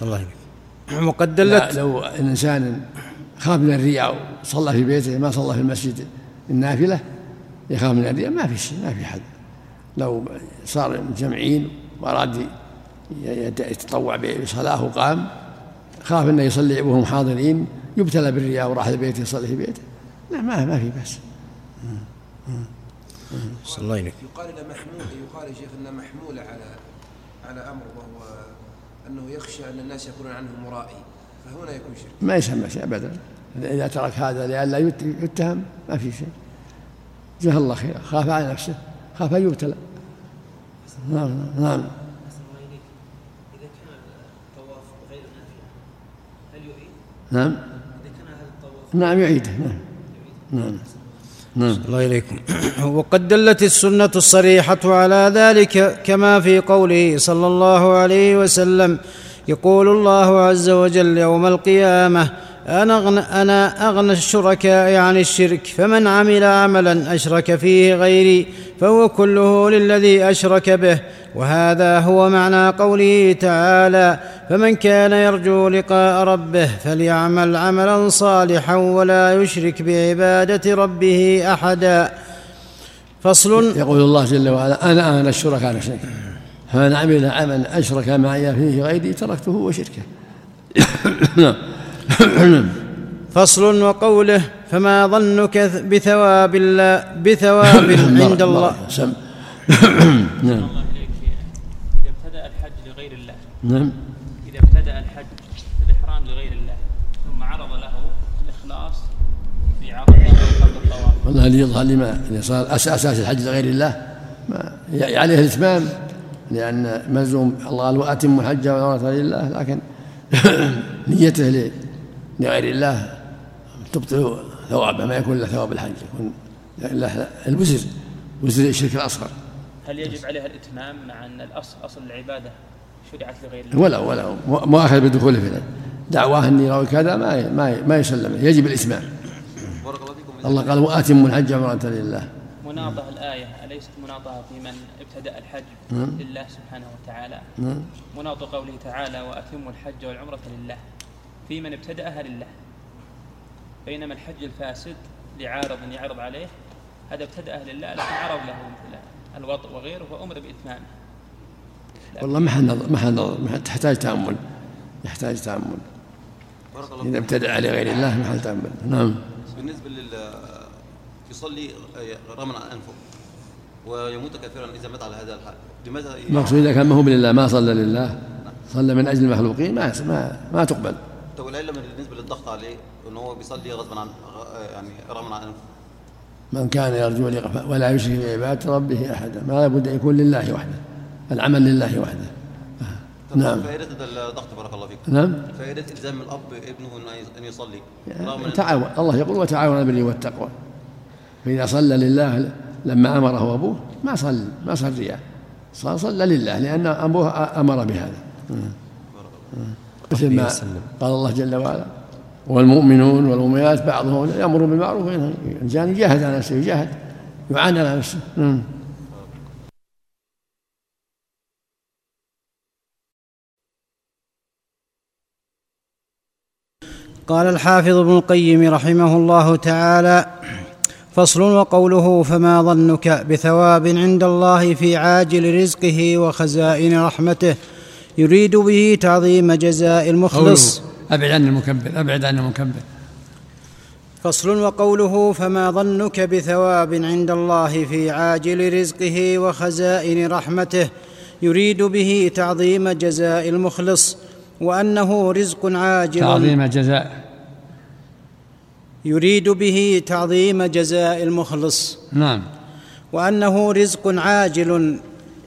صلى الله عليه وسلم. وقد دلت لو الإنسان خاف من الرياء صلى في بيته ما صلى في المسجد النافلة يخاف من الرياء ما في شيء، ما في حد. لو صار مجمعين وأراد يتطوع بصلاة وقام خاف أنه يصلي وهم حاضرين يبتلى بالرياء وراح لبيته يصلي في بيته، لا ما في بأس. صلى الله عليه وسلم. يقال إن محمول، يقال شيخ إن محمولة على أمر وهو أنه يخشى أن الناس يقولون عنه مرائي، فهنا يكون شرك. ما يسمى شيء أبدا إذا ترك هذا لئلا يتهم، ما في شيء. جزاه الله خير، خاف على نفسه، خاف أن يبتلى. نعم. نعم. نعم يعيده. نعم. نعم. الله إليكم. وقد دلت السنة الصريحة على ذلك كما في قوله صلى الله عليه وسلم: يقول الله عز وجل يوم القيامة: أنا أغنى الشركاء عن الشرك، فمن عمل عملا أشرك فيه غيري فهو كله للذي أشرك به. وهذا هو معنى قوله تعالى: فمن كان يرجو لقاء ربه فليعمل عملا صالحا ولا يشرك بعبادة ربه أحدا. فصل. يقول الله جل وعلا: أنا أغنى الشركاء عن الشرك، فمن عمل عملا أشرك معي فيه غيري تركته وشركه. نعم. فصل. وقوله: فما ظنك بثواب الله عند الله. نعم. إذا ابتدأ الحج لغير الله، نعم، إذا ابتدأ الحج بالإحرام لغير الله ثم عرض له الإخلاص في عرض الطواف، والله اللي يظهر لي ما اللي صار أساس الحج لغير الله ما عليه الإتمام، لأن ملزوم الله قال: وأتم الحج والعمرة لله، لكن نيته لغير الله تبطل ثوابه، ما يكون له ثواب الحج، يكون له الوزر الشرك الأصغر. هل يجب عليها الإتمام مع أن أصل العبادة شرعت لغير الله؟ ولا مؤاخذ بالدخول في ذلك، دعواه أني راوي كذا ما يسلم، يجب الإتمام. الله قال: وآتم الحج والعمرة لله. مناطة الآية أليست مناطة في من ابتدأ الحج لله سبحانه وتعالى؟ مناطة قوله تعالى: وأتم الحج والعمرة لله، في من ابتدأها لله، بينما الحج الفاسد لعارض يعرض عليه هذا ابتدأه لله لكن عرض له مثل الوطء وغيره وأمر بإتمامه. والله ما تحتاج تأمل، يحتاج تأمل إذا ابتدأ لغير الله، ما حل تأمل. نعم. بالنسبة يصلي رمى عن أنفه ويموت كافرا إذا مات على هذا الحال، لماذا؟ المقصود إذا كان ما هو من الله، ما صلى لله، صلى من أجل المخلوقين، ما تقبل. والعلة بالنسبة للضغط عليه أنه هو بيصلي غصبا عن يعني رغم عن أنفه. من كان يرجو لقاء ولا يشرك بعبادة ربه أحدا، ما لابد أن يكون لله وحده، العمل لله وحده. نعم. فائدة الضغط بارك الله فيكم. نعم. فائدة إلزام الأب ابنه أن يصلي يعني تعاون. الله يقول: وتعاون بالبر والتقوى. فإذا صلى لله لما أمره أبوه ما صلى رياء، صلى لله لأن أبوه أمر بهذا. مثل ما قال الله جل وعلا: والمؤمنون والمؤمنات بعضهم يأمر بالمعروف وينهى، الإنسان يجاهد على نفسه، يجاهد يعانى على نفسه. قال الحافظ ابن القيم رحمه الله تعالى: فصل. وقوله: فما ظنك بثواب عند الله في عاجل رزقه وخزائن رحمته، يريد به تعظيم جزاء المخلص. أبعد عن المكبر. فصل. وقوله: فما ظنك بثواب عند الله في عاجل رزقه وخزائن رحمته، يريد به تعظيم جزاء المخلص، وأنه رزق عاجل. تعظيم جزاء، يريد به تعظيم جزاء المخلص. نعم. وأنه رزق عاجل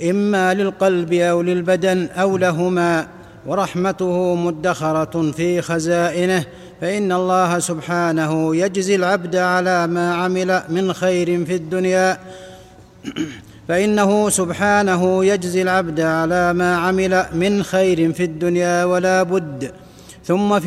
إما للقلب أو للبدن أو لهما، ورحمته مدخرة في خزائنه، فإن الله سبحانه يجزي العبد على ما عمل من خير في الدنيا، ولا بد. ثم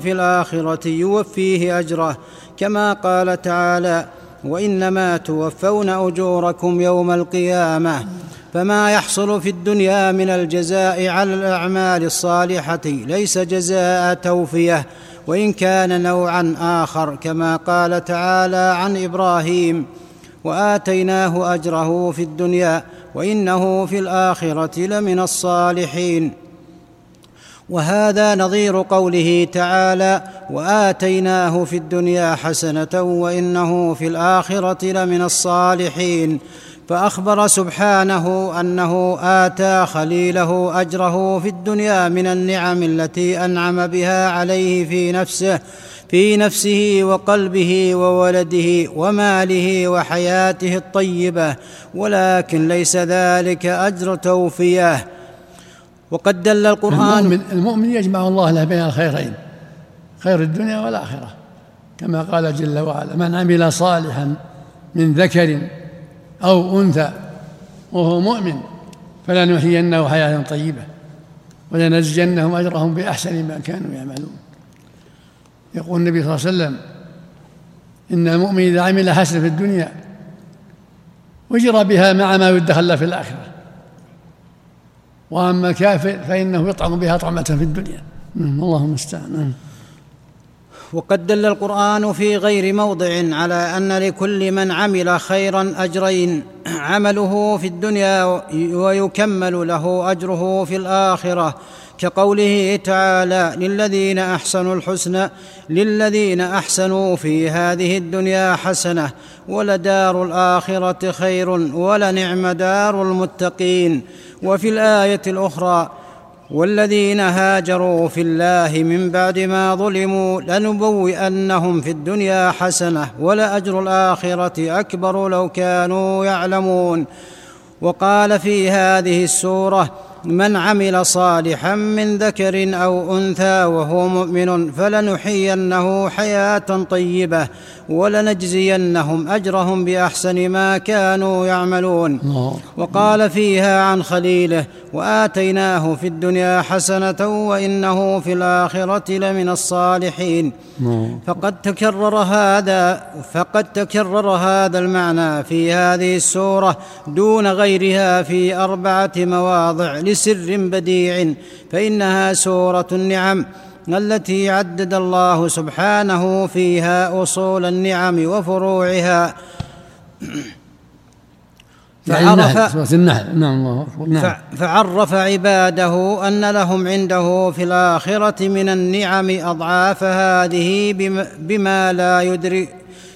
في الآخرة يوفيه أجره، كما قال تعالى: وإنما توفون أجوركم يوم القيامة، فما يحصل في الدنيا من الجزاء على الأعمال الصالحة ليس جزاء توفية، وإن كان نوعا آخر، كما قال تعالى عن إبراهيم: وآتيناه أجره في الدنيا وإنه في الآخرة لمن الصالحين. وهذا نظير قوله تعالى: وآتيناه في الدنيا حسنة وإنه في الآخرة لمن الصالحين، فأخبر سبحانه أنه آتى خليله أجره في الدنيا من النعم التي أنعم بها عليه في نفسه وقلبه وولده وماله وحياته الطيبة، ولكن ليس ذلك أجر توفية. وقد دل القرآن المؤمن يجمع الله له بين الخيرين، خير الدنيا والآخرة، كما قال جل وعلا: من عمل صالحا من ذكر أو أنثى وهو مؤمن فلنحيينه حياة طيبة ولنجزينهم أجرهم بأحسن ما كانوا يعملون. يقول النبي صلى الله عليه وسلم: إن المؤمن إذا عمل حسنة في الدنيا وجرى بها مع ما يدخر له في الآخرة، وأما الكافر فإنه يطعم بها طعمة في الدنيا. اللهم المستعان. وقد دل القرآن في غير موضع على أن لكل من عمل خيرا أجرين: عمله في الدنيا ويكمل له أجره في الآخرة، كقوله تعالى: للذين أحسنوا في هذه الدنيا حسنة ولدار الآخرة خير ولنعم دار المتقين. وفي الآية الأخرى: والذين هاجروا في الله من بعد ما ظلموا لنبوئنهم في الدنيا حسنة ولأجر الآخرة أكبر لو كانوا يعلمون. وقال في هذه السورة: من عمل صالحا من ذكر أو أنثى وهو مؤمن فلنحيينه حياة طيبة ولنجزينهم أجرهم بأحسن ما كانوا يعملون. وقال فيها عن خليله: وآتيناه في الدنيا حسنة وإنه في الآخرة لمن الصالحين. فقد تكرر هذا المعنى في هذه السورة دون غيرها في 4 مواضع لسر بديع، فإنها سورة النعم التي عدد الله سبحانه فيها أصول النعم وفروعها. فعرف عباده أن لهم عنده في الآخرة من النعم أضعاف هذه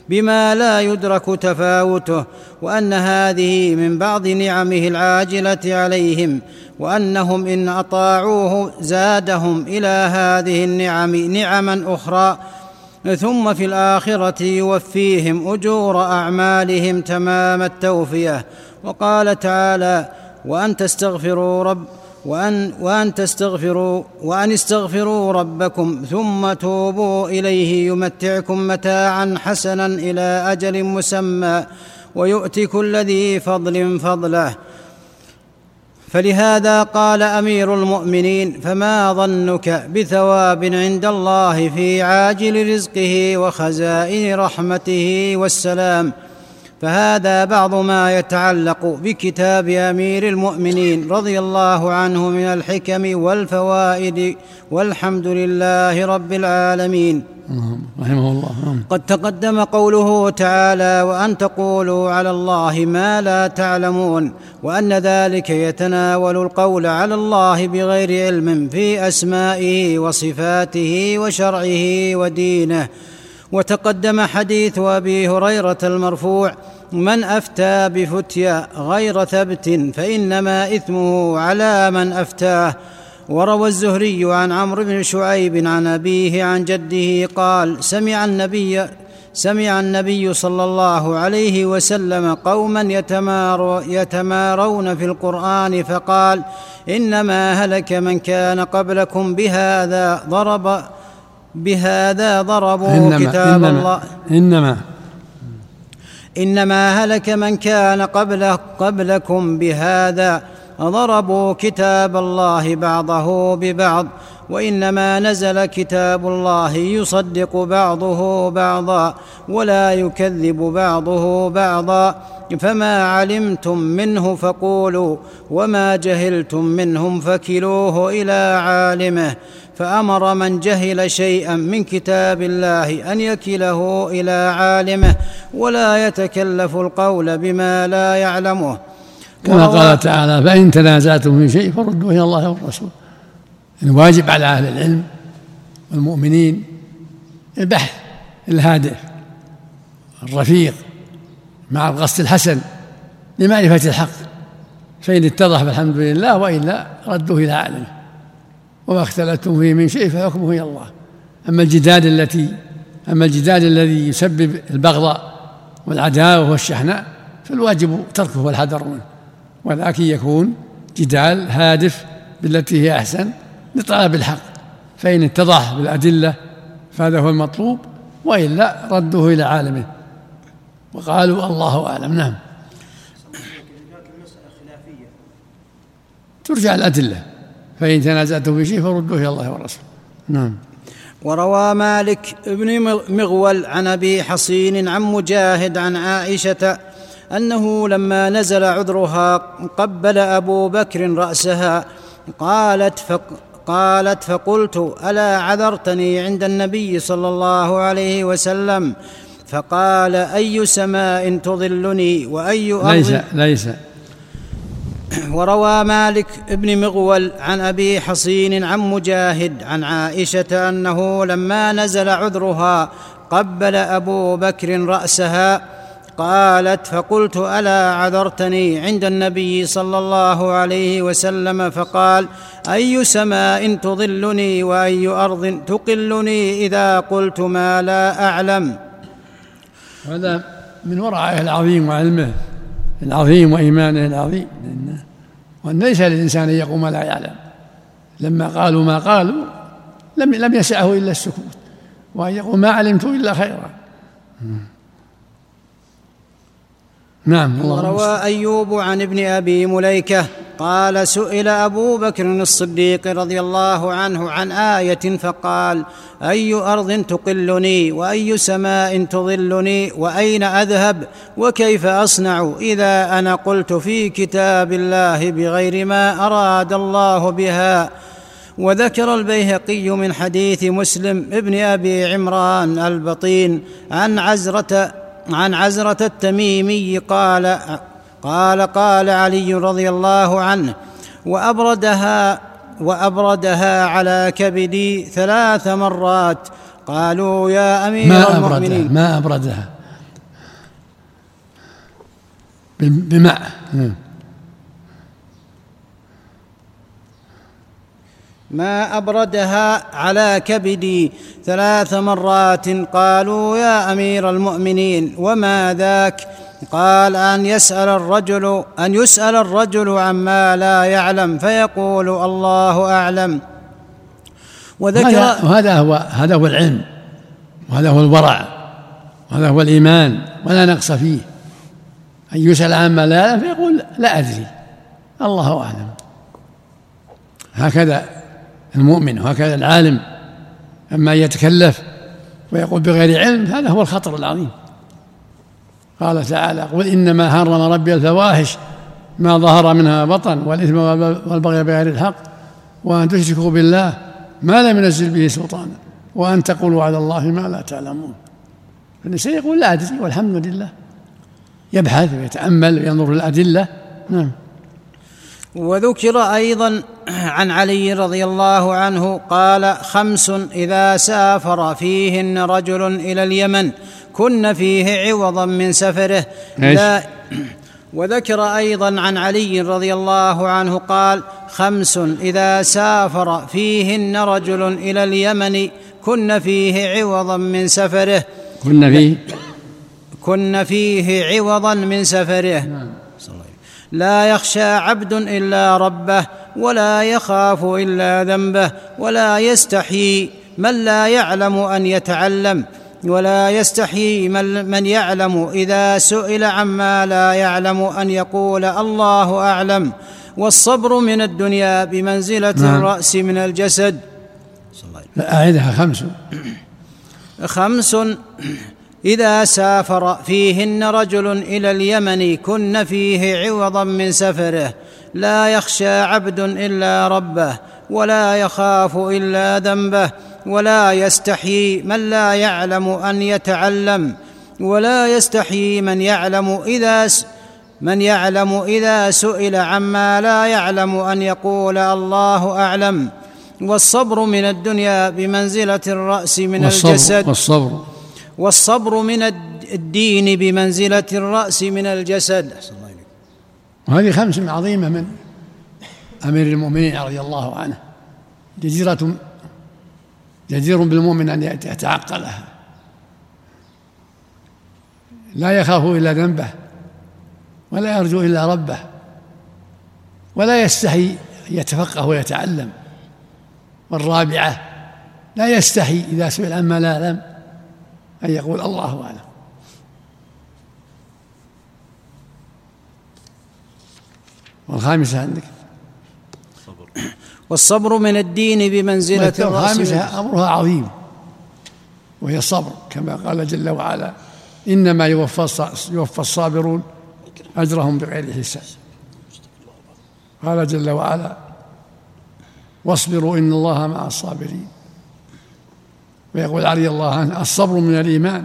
بما لا يدرك تفاوته، وأن هذه من بعض نعمه العاجلة عليهم، وأنهم إن أطاعوه زادهم إلى هذه النعم نعما أخرى، ثم في الآخرة يوفيهم أجور أعمالهم تمام التوفية. وقال تعالى: وأن استغفروا ربكم ثم توبوا إليه يمتعكم متاعا حسنا إلى أجل مسمى ويؤت كل ذي فضل فضله. فلهذا قال أمير المؤمنين: فما ظنك بثواب عند الله في عاجل رزقه وخزائن رحمته والسلام؟ فهذا بعض ما يتعلق بكتاب أمير المؤمنين رضي الله عنه من الحكم والفوائد، والحمد لله رب العالمين. رحمه الله. قد تقدم قوله تعالى: وأن تقولوا على الله ما لا تعلمون، وأن ذلك يتناول القول على الله بغير علم في أسمائه وصفاته وشرعه ودينه. وتقدم حديث أبي هريرة المرفوع: من أفتى بفتيا غير ثبت فإنما إثمه على من أفتاه. وروى الزهري عن عمرو بن شعيب عن أبيه عن جده قال: سمع النبي صلى الله عليه وسلم قوما يتمارون في القرآن فقال: إنما هلك من كان قبلكم بهذا ضربوا كتاب الله. إنما هلك من كان قبلكم بهذا ضربوا كتاب الله بعضه ببعض وإنما نزل كتاب الله يصدق بعضه بعضا ولا يكذب بعضه بعضا، فما علمتم منه فقولوا وما جهلتم منهم فكلوه إلى عالمه. فأمر من جهل شيئا من كتاب الله أن يكله إلى عالمه ولا يتكلف القول بما لا يعلمه، كما قال تعالى: فإن تنازعتم في شيء فردوه إلى الله والرسول. الواجب على أهل العلم والمؤمنين البحث الهادئ الرفيق مع القصد الحسن لمعرفة الحق، فإن اتضح فالحمد لله، وإلا ردوه إلى عالمه. وما اختلفتم فيه من شيء فحكمه إلى الله. أما الجدال الذي يسبب البغض والعداوة والشحناء فالواجب تركه والحذر منه، ولكن يكون جدال هادف بالتي هي أحسن لطلب الحق، فإن اتضح بالأدلة فهذا هو المطلوب، وإلا ردوه إلى عالمه وقالوا الله أعلم. نعم، ترجع الأدلة، فإن تنازعتم في شيء فردوه إلى الله والرسول. نعم. وروى مالك بن مغول عن أبي حصين عن مجاهد عن عائشة أنه لما نزل عذرها قبل أبو بكر رأسها، قالت فقلت: ألا عذرتني عند النبي صلى الله عليه وسلم؟ فقال: أي سماء تظلني وأي أرض. ليس. وروى مالك بن مغول عن أبي حصين عن مجاهد عن عائشة أنه لما نزل عذرها قبل أبو بكر رأسها، قالت فقلت: ألا عذرتني عند النبي صلى الله عليه وسلم؟ فقال: أي سماء تظلني وأي أرض تقلني إذا قلت ما لا أعلم. هذا من ورعه العظيم وعلمه العظيم وإيمانه العظيم، وأن ليس للإنسان أن يقول ما لا يعلم. لما قالوا ما قالوا لم يسعه إلا السكوت، وأن يقول ما علمت إلا خيرا. نعم. وروى أيوب عن ابن أبي مليكة قال: سئل أبو بكر الصديق رضي الله عنه عن آية فقال: أي أرض تقلني وأي سماء تظلني وأين أذهب وكيف أصنع إذا أنا قلت في كتاب الله بغير ما أراد الله بها؟ وذكر البيهقي من حديث مسلم ابن أبي عمران البطين عن عزرة التميمي قال علي رضي الله عنه: وأبردها على كبدي 3 مرات. قالوا: يا أمير المؤمنين ما أبردها بماء. ما أبردها على كبدي 3 مرات. قالوا: يا أمير المؤمنين وما ذاك؟ قال: أن يسأل الرجل عما لا يعلم فيقول الله أعلم. وهذا هو العلم، وهذا هو الورع، وهذا هو الإيمان، ولا نقص فيه. أن يسأل عما لا يعلم فيقول لا أدري، الله أعلم. هكذا المؤمن وهكذا العالم. أما يتكلف ويقول بغير علم هذا هو الخطر العظيم. قال تعالى: قل إنما حرم ربي الفواحش ما ظهر منها بطن والإثم والبغي بغير الحق وأن تشركوا بالله ما لم ينزل به سلطانا وأن تقولوا على الله ما لا تعلمون. فالإنسان يقول لا أدري والحمد لله، يبحث ويتأمل وينظر الأدلة. نعم. وذكر أيضا عن علي رضي الله عنه قال: 5 إذا سافر فيهن رجل إلى اليمن كن فيه عوضا من سفره. وذكر أيضا عن علي رضي الله عنه قال: 5 إذا سافر فيهن رجل إلى اليمن كن فيه عوضا من سفره. كن فيه عوضا من سفره لا يخشى عبد إلا ربه ولا يخاف إلا ذنبه ولا يستحي من يعلم إذا سئل عما لا يعلم أن يقول الله أعلم. والصبر من الدنيا بمنزلة الرأس من الجسد. أعدها. خمس إذا سافر فيهن رجل إلى اليمن كن فيه عوضا من سفره، لا يخشى عبد إلا ربه، ولا يخاف إلا ذنبه، ولا يستحيي من لا يعلم أن يتعلم، ولا يستحيي من يعلم إذا سئل عما لا يعلم أن يقول الله أعلم. والصبر من الدنيا بمنزلة الرأس من الجسد، والصبر من الدين بمنزلة الرأس من الجسد. وهذه خمس عظيمة من أمير المؤمنين رضي الله عنه، جدير بالمؤمن أن يتعقلها. لا يخاف إلا ذنبه، ولا يرجو إلا ربه، ولا يستحي يتفقه ويتعلم. والرابعة لا يستحي إذا سئل عما لا يعلم أن يقول الله أعلم. والخامسة عندك والصبر من الدين بمنزلة الرأس. والخامسة أمرها عظيم وهي الصبر، كما قال جل وعلا: إنما يوفى الصابرون أجرهم بغير حساب. قال جل وعلا: واصبروا إن الله مع الصابرين. ويقول رضي الله عنه: الصبر من الإيمان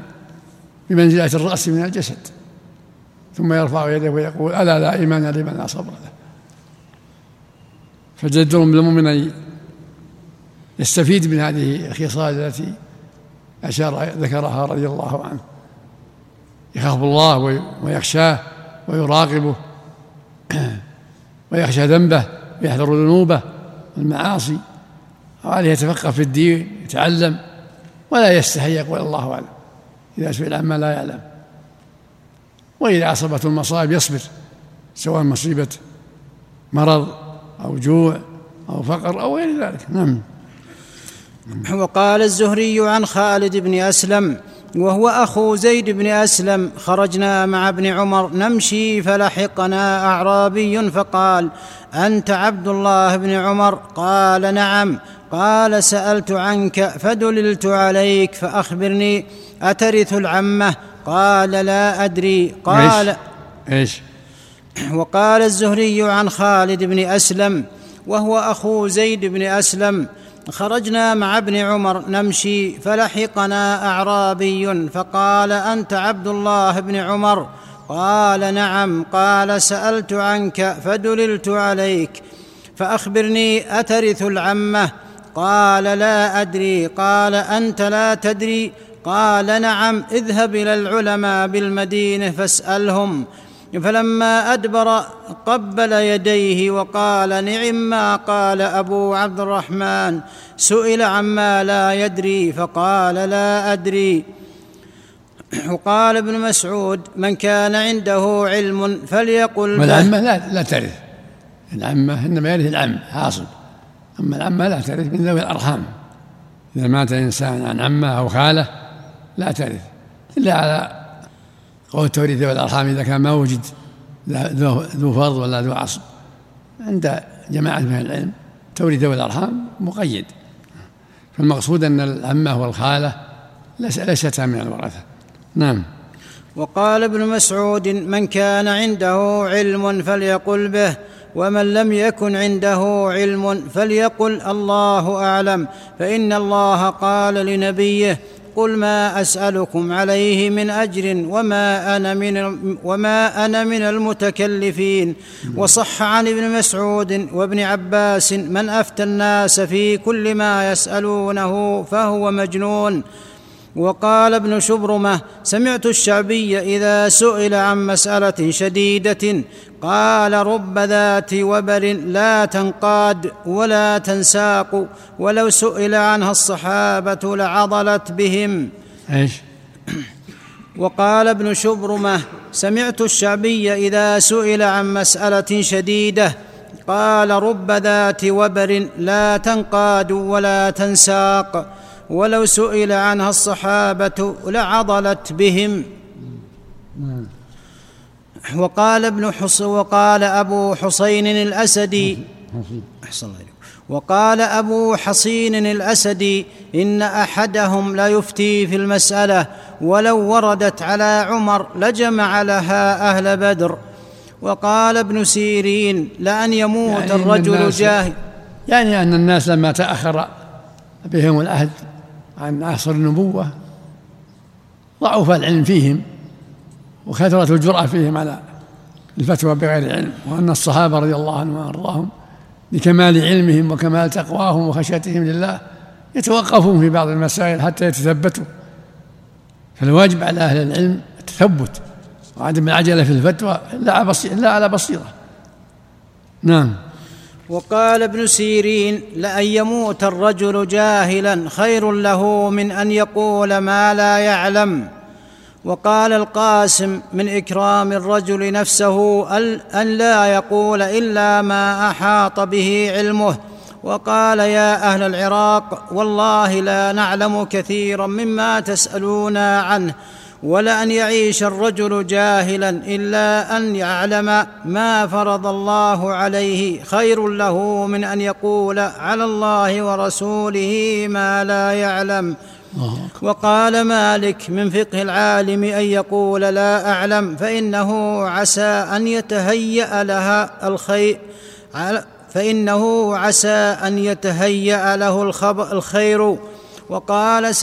بمنزلة الرأس من الجسد. ثم يرفع يده ويقول: ألا لا إيمان لمن لا صبر له. فجدير بالمؤمن يستفيد من هذه الخصال التي ذكرها رضي الله عنه. يخاف الله ويخشاه ويراقبه، ويخشى ذنبه ويحذر ذنوبه والمعاصي، وعليه يتفقه في الدين يتعلم، ولا يستحي يقول الله أعلم إذا سئل عما لا يعلم. وإذا أصابته المصائب يصبر، سواء مصيبة مرض أو جوع أو فقر أو غير ذلك. نعم. وقال الزهري عن خالد بن أسلم وهو أخو زيد بن أسلم: خرجنا مع ابن عمر نمشي فلحقنا أعرابي فقال: أنت عبد الله بن عمر؟ قال: نعم. قال: سألت عنك فدللت عليك، فأخبرني أترث العمة؟ قال: لا أدري. قال وقال الزهري عن خالد بن أسلم وهو أخو زيد بن أسلم: خرجنا مع ابن عمر نمشي فلحقنا أعرابي فقال: أنت عبد الله بن عمر؟ قال: نعم. قال: سألت عنك فدللت عليك، فأخبرني أترث العمة؟ قال: لا أدري. قال: أنت لا تدري؟ قال: نعم. اذهب إلى العلماء بالمدينة فاسألهم. فلما أدبر قبل يديه وقال: نعم ما قال أبو عبد الرحمن، سئل عما لا يدري فقال: لا أدري. وقال ابن مسعود: من كان عنده علم فليقل. والعمة لا ترث، العمة إنما يرث العم حاصل، أما العمة لا ترث من ذوي الأرحام. إذا مات إنسان عن عمه أو خاله لا ترث إلا على قول توريث ذوي الأرحام إذا كان ما وجد ذو فرض ولا ذو عصب. عند جماعة من العلم توريث ذوي الأرحام مقيد. فالمقصود أن العمة والخالة ليستها من الورثة. نعم. وقال ابن مسعود: من كان عنده علم فليقل به، ومن لم يكن عنده علم فليقل الله أعلم، فإن الله قال لنبيه: قل ما أسألكم عليه من أجر وما أنا من المتكلفين. وصح عن ابن مسعود وابن عباس: من أفتى الناس في كل ما يسألونه فهو مجنون. وقال ابن شبرمة: سمعت الشعبي إذا سئل عن مسألة شديدة قال: رب ذات وبر لا تنقاد ولا تنساق، ولو سئل عنها الصحابة لعضلت بهم. وقال ابن شبرمة: سمعت الشعبي إذا سئل عن مسألة شديدة قال: رب ذات وبر لا تنقاد ولا تنساق، ولو سئل عنها الصحابة لعضلت بهم. وقال أبو حسين الأسدي وقال أبو حصين الأسدي إن أحدهم ليفتي في المسألة ولو وردت على عمر لجمع لها أهل بدر. وقال ابن سيرين لأن يموت يعني الرجل جاهلا، يعني أن الناس لما تأخر بهم العهد عن عصر النبوة ضعف العلم فيهم وكثرة الجرأة فيهم على الفتوى بغير علم، وأن الصحابة رضي الله عنهم وأرضاهم لكمال علمهم وكمال تقواهم وخشيتهم لله يتوقفون في بعض المسائل حتى يتثبتوا. فالواجب على أهل العلم التثبت وعدم العجلة في الفتوى إلا على بصيرة. نعم. وقال ابن سيرين لأن يموت الرجل جاهلا خير له من أن يقول ما لا يعلم. وقال القاسم من إكرام الرجل نفسه أن لا يقول إلا ما أحاط به علمه. وقال يا أهل العراق والله لا نعلم كثيرا مما تسألونا عنه، ولأن يعيش الرجل جاهلا إلا أن يعلم ما فرض الله عليه خير له من أن يقول على الله ورسوله ما لا يعلم. وقال مالك من فقه العالم أن يقول لا أعلم فإنه عسى أن يتهيأ له الخير. وقال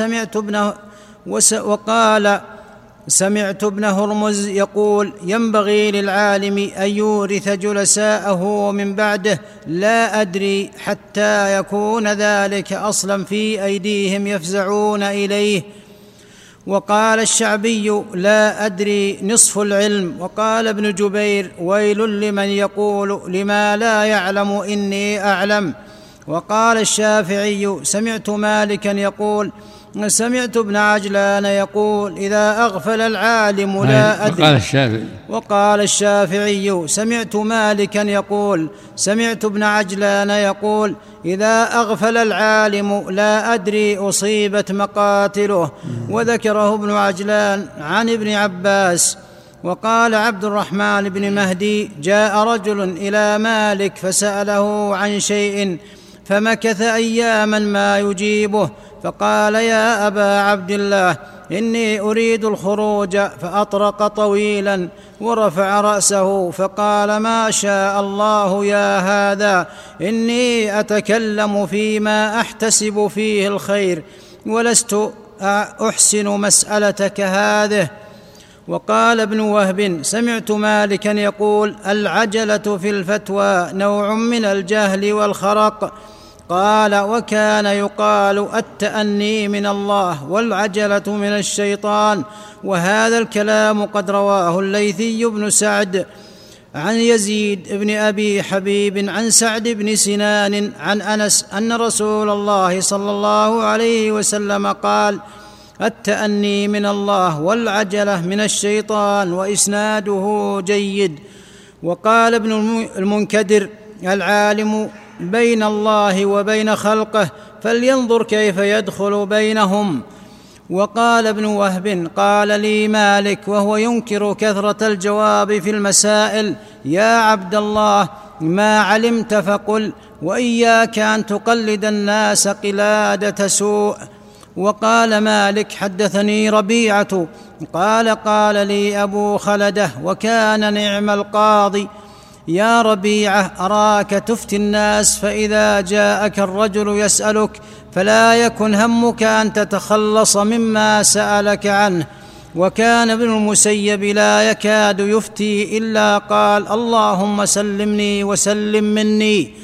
سمعت ابن هرمز يقول ينبغي للعالم أن يورث جلساءه من بعده لا أدري حتى يكون ذلك أصلا في أيديهم يفزعون إليه. وقال الشعبي لا أدري نصف العلم. وقال ابن جبير ويل لمن يقول لما لا يعلم إني أعلم. وقال الشافعي سمعت مالكا يقول سمعت ابن عجلان يقول إذا أغفل العالم لا أدري. وقال الشافعي سمعت مالكا يقول سمعت ابن عجلان يقول إذا أغفل العالم لا أدري أصيبت مقاتله. وذكره ابن عجلان عن ابن عباس. وقال عبد الرحمن بن مهدي جاء رجل إلى مالك فسأله عن شيء فمكث أياما ما يجيبه، فقال يا أبا عبد الله إني أريد الخروج، فأطرق طويلا ورفع رأسه فقال ما شاء الله يا هذا إني أتكلم فيما أحتسب فيه الخير ولست أحسن مسألتك هذه. وقال ابن وهب سمعت مالكا يقول العجلة في الفتوى نوع من الجهل والخرق. قال وكان يقال التأني من الله والعجلة من الشيطان. وهذا الكلام قد رواه الليثي بن سعد عن يزيد بن أبي حبيب عن سعد بن سنان عن أنس أن رسول الله صلى الله عليه وسلم قال التأني من الله والعجلة من الشيطان، وإسناده جيد. وقال ابن المنكدر العالم بين الله وبين خلقه فلينظر كيف يدخل بينهم. وقال ابن وهب قال لي مالك وهو ينكر كثرة الجواب في المسائل يا عبد الله ما علمت فقل، وإياك أن تقلد الناس قلادة سوء. وقال مالك حدثني ربيعة قال قال لي أبو خلدة وكان نعم القاضي يا ربيعة أراك تفتي الناس، فإذا جاءك الرجل يسألك فلا يكن همك أن تتخلص مما سألك عنه. وكان ابن المسيب لا يكاد يفتي إلا قال اللهم سلمني وسلم مني.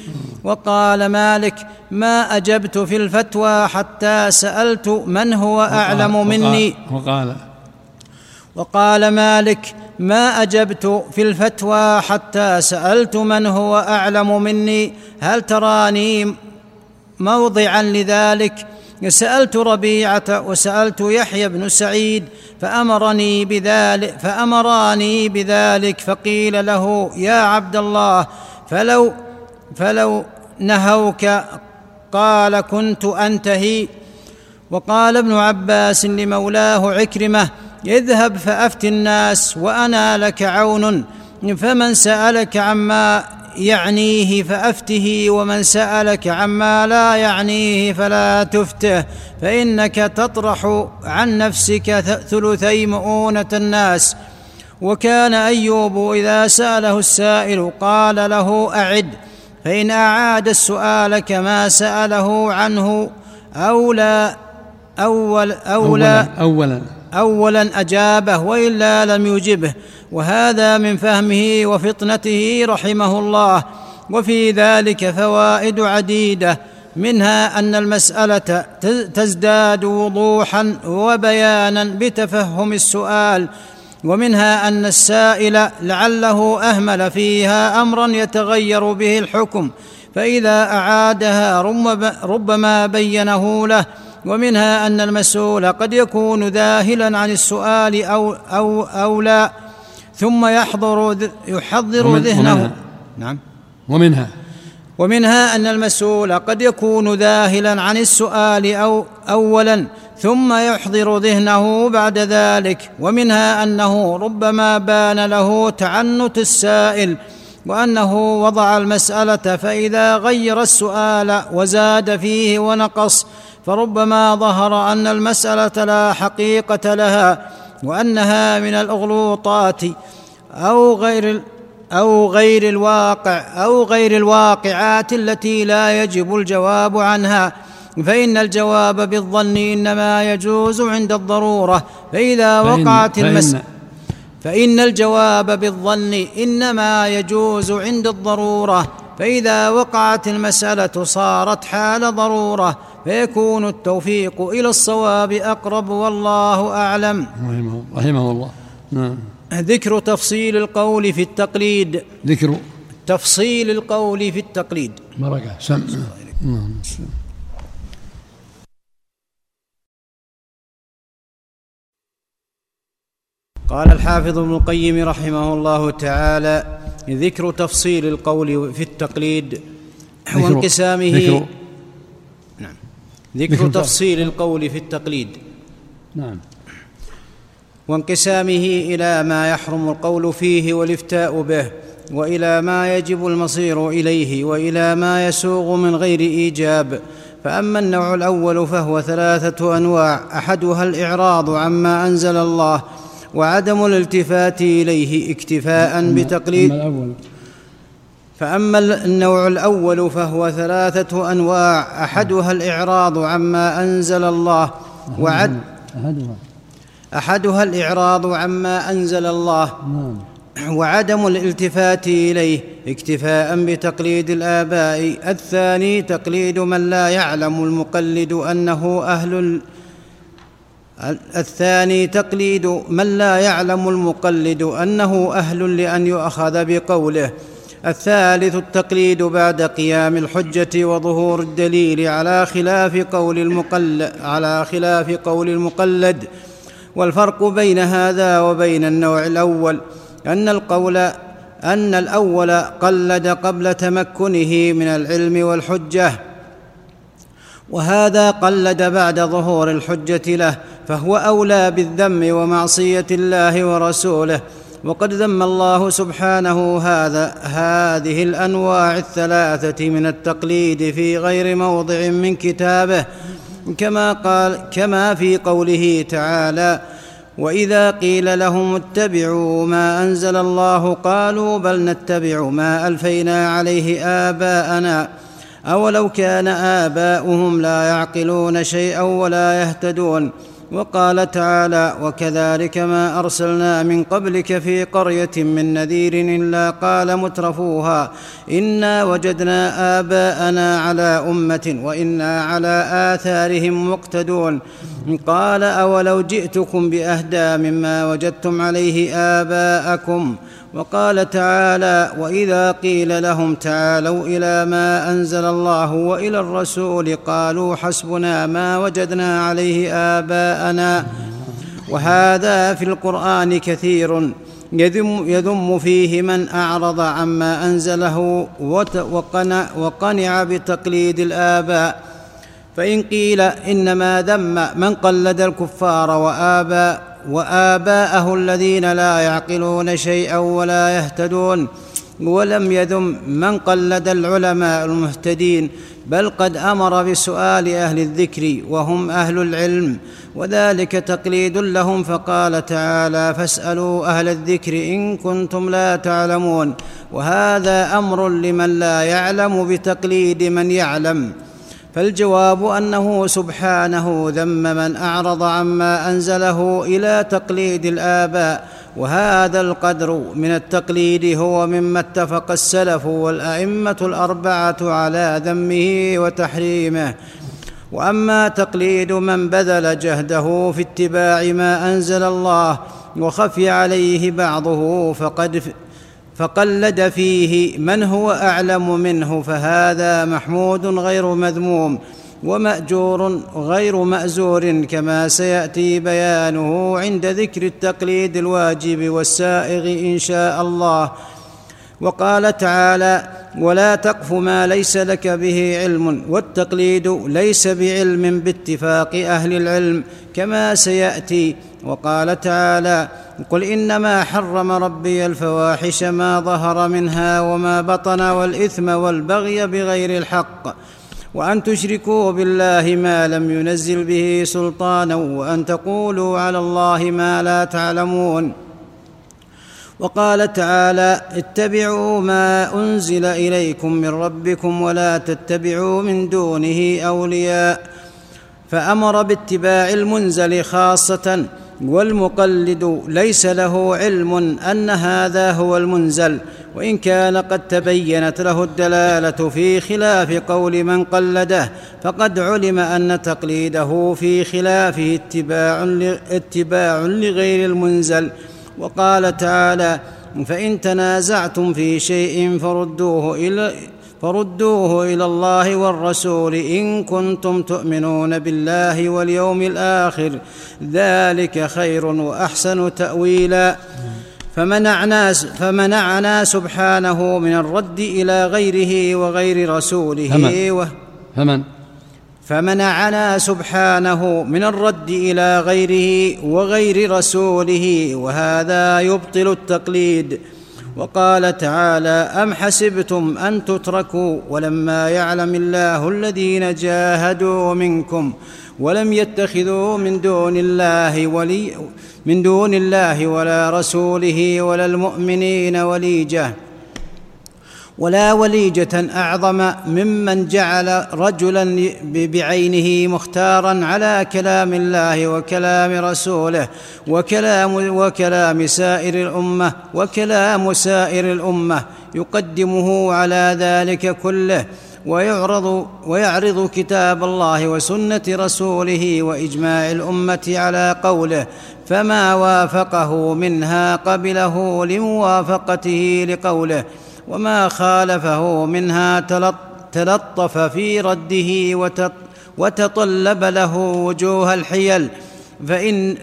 وقال مالك ما أجبت في الفتوى حتى سألت من هو أعلم مني. وقال مالك ما أجبت في الفتوى حتى سألت من هو أعلم مني هل تراني موضعا لذلك؟ سألت ربيعة وسألت يحيى بن سعيد فأمراني بذلك فقيل له يا عبد الله فلو نهوك قال كنت أنتهي. وقال ابن عباس لمولاه عكرمة اذهب فأفت الناس وأنا لك عون، فمن سألك عما يعنيه فأفته، ومن سألك عما لا يعنيه فلا تفته، فإنك تطرح عن نفسك ثلثي مؤونة الناس. وكان أيوب إذا سأله السائل قال له أعد، فإن أعاد السؤال كما سأله عنه أولا أجابه، وإلا لم يجبه. وهذا من فهمه وفطنته رحمه الله. وفي ذلك فوائد عديدة، منها أن المسألة تزداد وضوحا وبيانا بتفهم السؤال، ومنها أن السائل لعله أهمل فيها أمرا يتغير به الحكم، فإذا أعادها ربما بينه له. ومنها أن المسؤول قد يكون ذاهلا عن السؤال أو لا، ثم يحضر ذهنه. نعم. ومنها أن المسؤول قد يكون ذاهلا عن السؤال أولا ثم يحضر ذهنه بعد ذلك. ومنها أنه ربما بان له تعنت السائل، وأنه وضع المسألة فإذا غير السؤال وزاد فيه ونقص، فربما ظهر أن المسألة لا حقيقة لها، وأنها من الأغلوطات أو غير الواقعات التي لا يجب الجواب عنها، فإن الجواب بالظن إنما يجوز عند الضرورة. فإذا وقعت المسألة صارت حال ضرورة، فيكون التوفيق إلى الصواب أقرب، والله أعلم. رحمه الله. نعم. ذكر تفصيل القول في التقليد. ذكر تفصيل القول في التقليد. بركة. نعم. قال الحافظ ابن القيم رحمه الله تعالى: ذكر تفصيل القول في التقليد وانقسامه. ذكر تفصيل القول في التقليد. نعم. وانقسامه إلى ما يحرم القول فيه والإفتاء به، وإلى ما يجب المصير إليه، وإلى ما يسوغ من غير إيجاب. فأما النوع الأول فهو ثلاثة أنواع، أحدها الإعراض عما أنزل الله وعدم الالتفات إليه اكتفاء بتقليد. فأما النوع الأول فهو ثلاثة أنواع، أحدها الإعراض عما أنزل الله وعدم الالتفات إليه اكتفاء بتقليد الآباء. الثاني تقليد من لا يعلم المقلد أنه أهل لأن يؤخذ بقوله. الثالث التقليد بعد قيام الحجة وظهور الدليل على خلاف قول المقلد. والفرق بين هذا وبين النوع الأول أن الأول قلد قبل تمكنه من العلم والحجة، وهذا قلد بعد ظهور الحجة له، فهو أولى بالذم ومعصية الله ورسوله. وقد ذم الله سبحانه هذه الأنواع الثلاثة من التقليد في غير موضع من كتابه، كما في قوله تعالى: وإذا قيل لهم اتبعوا ما أنزل الله قالوا بل نتبع ما ألفينا عليه آباءنا أولو كان آباؤهم لا يعقلون شيئا ولا يهتدون. وقال تعالى: وكذلك ما أرسلنا من قبلك في قرية من نذير إلا قال مترفوها إنا وجدنا آباءنا على أمة وإنا على آثارهم مقتدون. قال: أولو جئتكم بأهدى مما وجدتم عليه آباءكم. وقال تعالى: وإذا قيل لهم تعالوا إلى ما أنزل الله وإلى الرسول قالوا حسبنا ما وجدنا عليه آباءنا. وهذا في القرآن كثير يذم فيه من أعرض عما أنزله وقنع بتقليد الآباء. فإن قيل إنما ذم من قلد الكفار وآباءه الذين لا يعقلون شيئا ولا يهتدون، ولم يذم من قلد العلماء المهتدين، بل قد أمر بسؤال أهل الذكر وهم أهل العلم، وذلك تقليد لهم، فقال تعالى: فاسألوا أهل الذكر إن كنتم لا تعلمون. وهذا أمر لمن لا يعلم بتقليد من يعلم. فالجواب أنه سبحانه ذم من أعرض عما أنزله إلى تقليد الآباء، وهذا القدر من التقليد هو مما اتفق السلف والأئمة الأربعة على ذمه وتحريمه. وأما تقليد من بذل جهده في اتباع ما أنزل الله وخفي عليه بعضه فقلد فيه من هو أعلم منه، فهذا محمود غير مذموم ومأجور غير مأزور، كما سيأتي بيانه عند ذكر التقليد الواجب والسائغ إن شاء الله. وقال تعالى: ولا تقف ما ليس لك به علم. والتقليد ليس بعلم باتفاق أهل العلم كما سيأتي. وقال تعالى: قل إنما حرم ربي الفواحش ما ظهر منها وما بطن والإثم والبغي بغير الحق وأن تشركوا بالله ما لم ينزل به سلطانا وأن تقولوا على الله ما لا تعلمون. وقال تعالى: اتبعوا ما أنزل إليكم من ربكم ولا تتبعوا من دونه أولياء. فأمر باتباع المنزل خاصة، والمقلد ليس له علم أن هذا هو المنزل، وإن كان قد تبينت له الدلالة في خلاف قول من قلده، فقد علم أن تقليده في خلافه اتباع لغير المنزل. وقال تعالى: فإن تنازعتم في شيء فردوه إلى الله والرسول إن كنتم تؤمنون بالله واليوم الآخر، ذلك خير وأحسن تأويلا. فمنعنا سبحانه من الرد إلى غيره وغير رسوله فمنعنا سبحانه من الرد إلى غيره وغير رسوله، وهذا يبطل التقليد. وقال تعالى: أم حسبتم أن تتركوا ولما يعلم الله الذين جاهدوا منكم ولم يتخذوا من دون الله ولا رسوله ولا المؤمنين ولا وليجة أعظم ممن جعل رجلا بعينه مختارا على كلام الله وكلام رسوله وكلام سائر الأمة يقدمه على ذلك كله، ويعرض كتاب الله وسنة رسوله وإجماع الأمة على قوله، فما وافقه منها قبله لموافقته لقوله، وما خالفه منها تلطف في رده وتطلب له وجوه الحيل.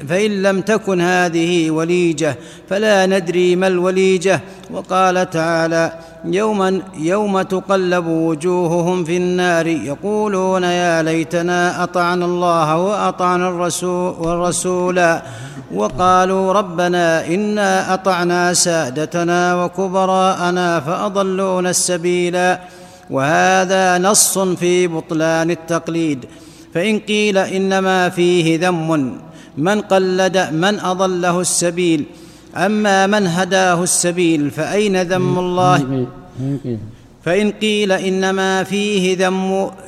فإن لم تكن هذه وليجة فلا ندري ما الوليجة. وقال تعالى: يوم تقلب وجوههم في النار يقولون يا ليتنا أطعنا الله وأطعنا الرسولا وقالوا ربنا إنا أطعنا سادتنا وكبراءنا فأضلونا السبيلا. وهذا نص في بطلان التقليد، فإن قيل إنما فيه ذم من قلد من أضله السبيل، أما من هداه السبيل فأين ذم الله؟ فإن قيل إنما فيه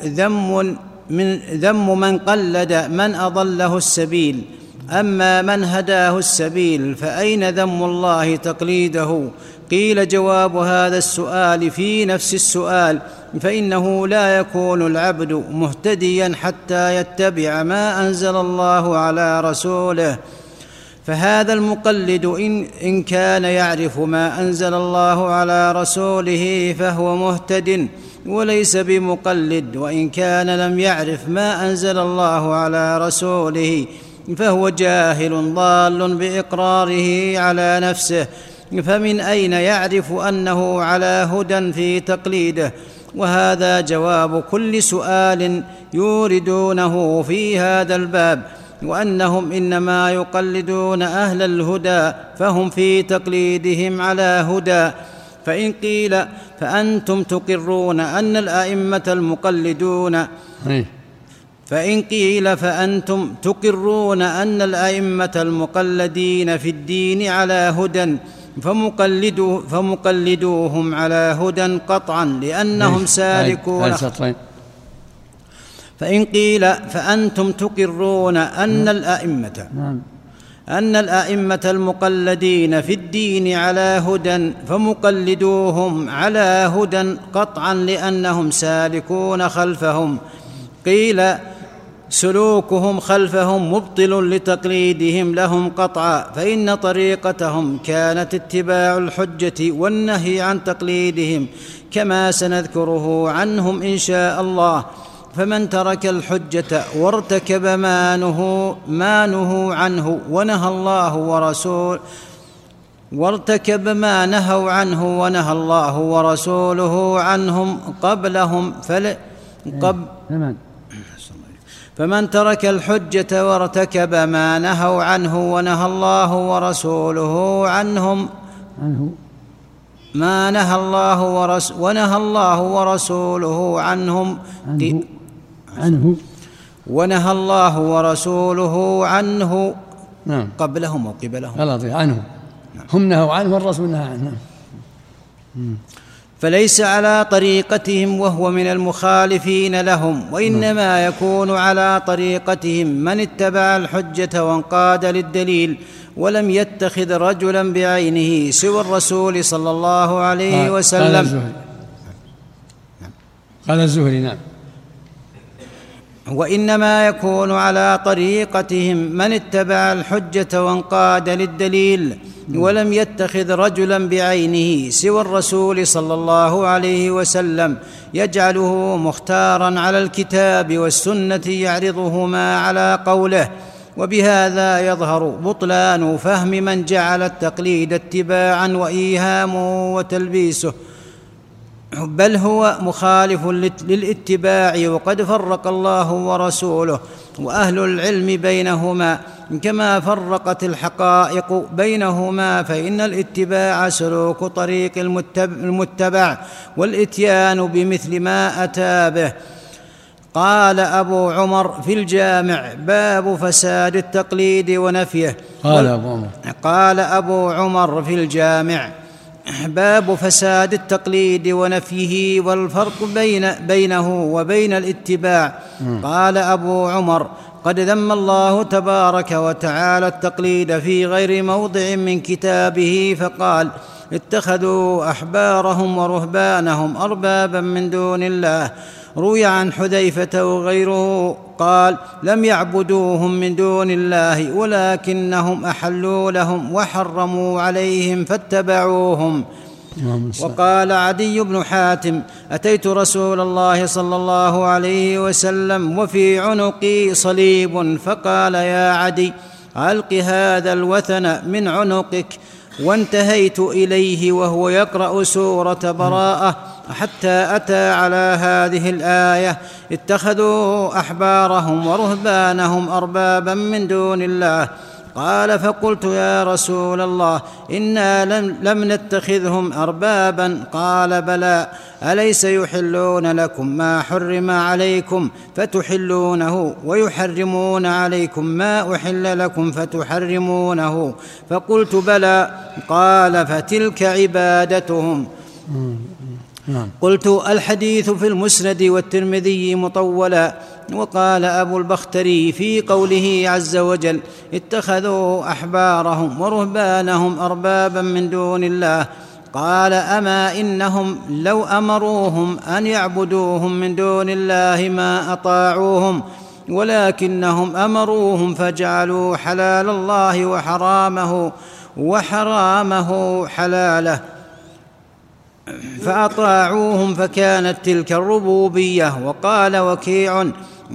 ذم من قلد من أضله السبيل، أما من هداه السبيل فأين ذم الله تقليده؟ قيل جواب هذا السؤال في نفس السؤال، فإنه لا يكون العبد مهتديا حتى يتبع ما أنزل الله على رسوله. فهذا المقلد إن كان يعرف ما أنزل الله على رسوله فهو مهتد وليس بمقلد، وإن كان لم يعرف ما أنزل الله على رسوله فهو جاهل ضال بإقراره على نفسه، فمن أين يعرف أنه على هدى في تقليده؟ وهذا جواب كل سؤال يوردونه في هذا الباب، وأنهم إنما يقلدون أهل الهدى، فهم في تقليدهم على هدى، فإن قيل فأنتم تقرون أن الأئمة المقلدون فإن قيل فأنتم تقرون أن الأئمة المقلدين في الدين على هدى فمقلدوهم على هدى قطعا لأنهم سالكون. فإن قيل فأنتم تقرون أن الأئمة المقلدين في الدين على هدى فمقلدوهم على هدى قطعا لأنهم سالكون خلفهم. قيل سلوكهم خلفهم مبطل لتقليدهم لهم قطعا فإن طريقتهم كانت اتباع الحجة والنهي عن تقليدهم كما سنذكره عنهم إن شاء الله. فمن ترك الحجة وارتكب ما نهوا عنه ونهى الله ورسوله وارتكب ما نهوا عنه ونهى الله ورسوله عنهم قبلهم فمن ترك الحجة وارتكب ما نهوا عنه ونهى الله ورسوله عنهم ما نهى الله ورسوله عنهم ونهى الله ورسوله عنه قبلهم أو قبلهم عنه هم نهوا عنه والرسول نهى عنه فليس على طريقتهم وهو من المخالفين لهم وإنما يكون على طريقتهم من اتبع الحجة وانقاد للدليل ولم يتخذ رجلا بعينه سوى الرسول صلى الله عليه وسلم. قال الزهري نعم وإنما يكون على طريقتهم من اتبع الحجة وانقاد للدليل ولم يتخذ رجلا بعينه سوى الرسول صلى الله عليه وسلم يجعله مختارا على الكتاب والسنة يعرضهما على قوله. وبهذا يظهر بطلان فهم من جعل التقليد اتباعا وإيهامه وتلبيسه بل هو مخالف للاتباع وقد فرق الله ورسوله وأهل العلم بينهما كما فرقت الحقائق بينهما فإن الاتباع سلوك طريق المتبع والإتيان بمثل ما أتى به. قال أبو عمر في الجامع باب فساد التقليد ونفيه قال أبو عمر في الجامع باب فساد التقليد ونفيه والفرق بينه وبين الاتباع. قال أبو عمر قد ذم الله تبارك وتعالى التقليد في غير موضع من كتابه فقال اتخذوا أحبارهم ورهبانهم أربابا من دون الله. روي عن حذيفة وغيره قال لم يعبدوهم من دون الله ولكنهم أحلوا لهم وحرموا عليهم فاتبعوهم. وقال عدي بن حاتم أتيت رسول الله صلى الله عليه وسلم وفي عنقي صليب فقال يا عدي ألق هذا الوثن من عنقك وانتهيت إليه وهو يقرأ سورة براءة حتى أتى على هذه الآية اتخذوا أحبارهم ورهبانهم أربابا من دون الله. قال فقلت يا رسول الله إنا لم نتخذهم أربابا. قال بلى أليس يحلون لكم ما حرم عليكم فتحلونه ويحرمون عليكم ما أحل لكم فتحرمونه. فقلت بلى. قال فتلك عبادتهم. قلت الحديث في المسند والترمذي مطولا. وقال أبو البختري في قوله عز وجل اتخذوا أحبارهم ورهبانهم أربابا من دون الله قال أما إنهم لو أمروهم أن يعبدوهم من دون الله ما أطاعوهم ولكنهم أمروهم فجعلوا حلال الله وحرامه حلاله فأطاعوهم فكانت تلك الربوبية. وقال وكيع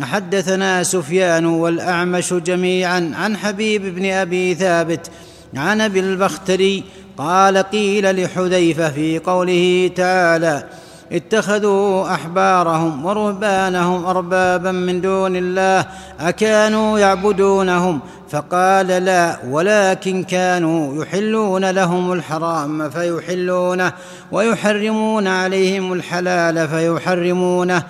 حدثنا سفيان والأعمش جميعا عن حبيب بن أبي ثابت عن أبي البختري قال قيل لحذيفة في قوله تعالى اتخذوا أحبارهم ورهبانهم أربابا من دون الله أكانوا يعبدونهم؟ فقال لا، ولكن كانوا يحلون لهم الحرام فيحلونه، ويحرمون عليهم الحلال فيحرمونه.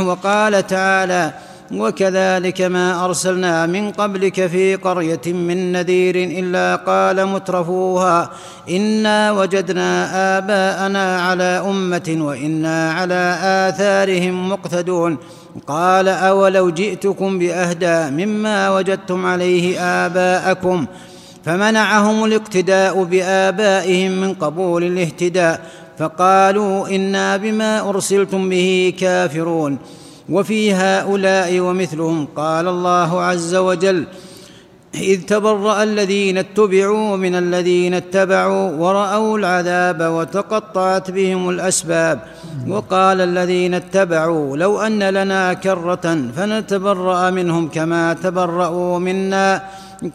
وقال تعالى: وكذلك ما أرسلنا من قبلك في قرية من نذير إلا قال مترفوها إنا وجدنا آباءنا على أمة وإنا على آثارهم مقتدون. قال: أولو جئتكم بأهدى مما وجدتم عليه آباءكم؟ فمنعهم الاقتداء بآبائهم من قبول الاهتداء، فقالوا: إنا بما أرسلتم به كافرون. وفي هؤلاء ومثلهم قال الله عز وجل: إذ تبرأ الذين اتبعوا من الذين اتبعوا ورأوا العذاب وتقطعت بهم الأسباب. وقال الذين اتبعوا: لو أن لنا كرة فنتبرأ منهم كما تبرأوا منا،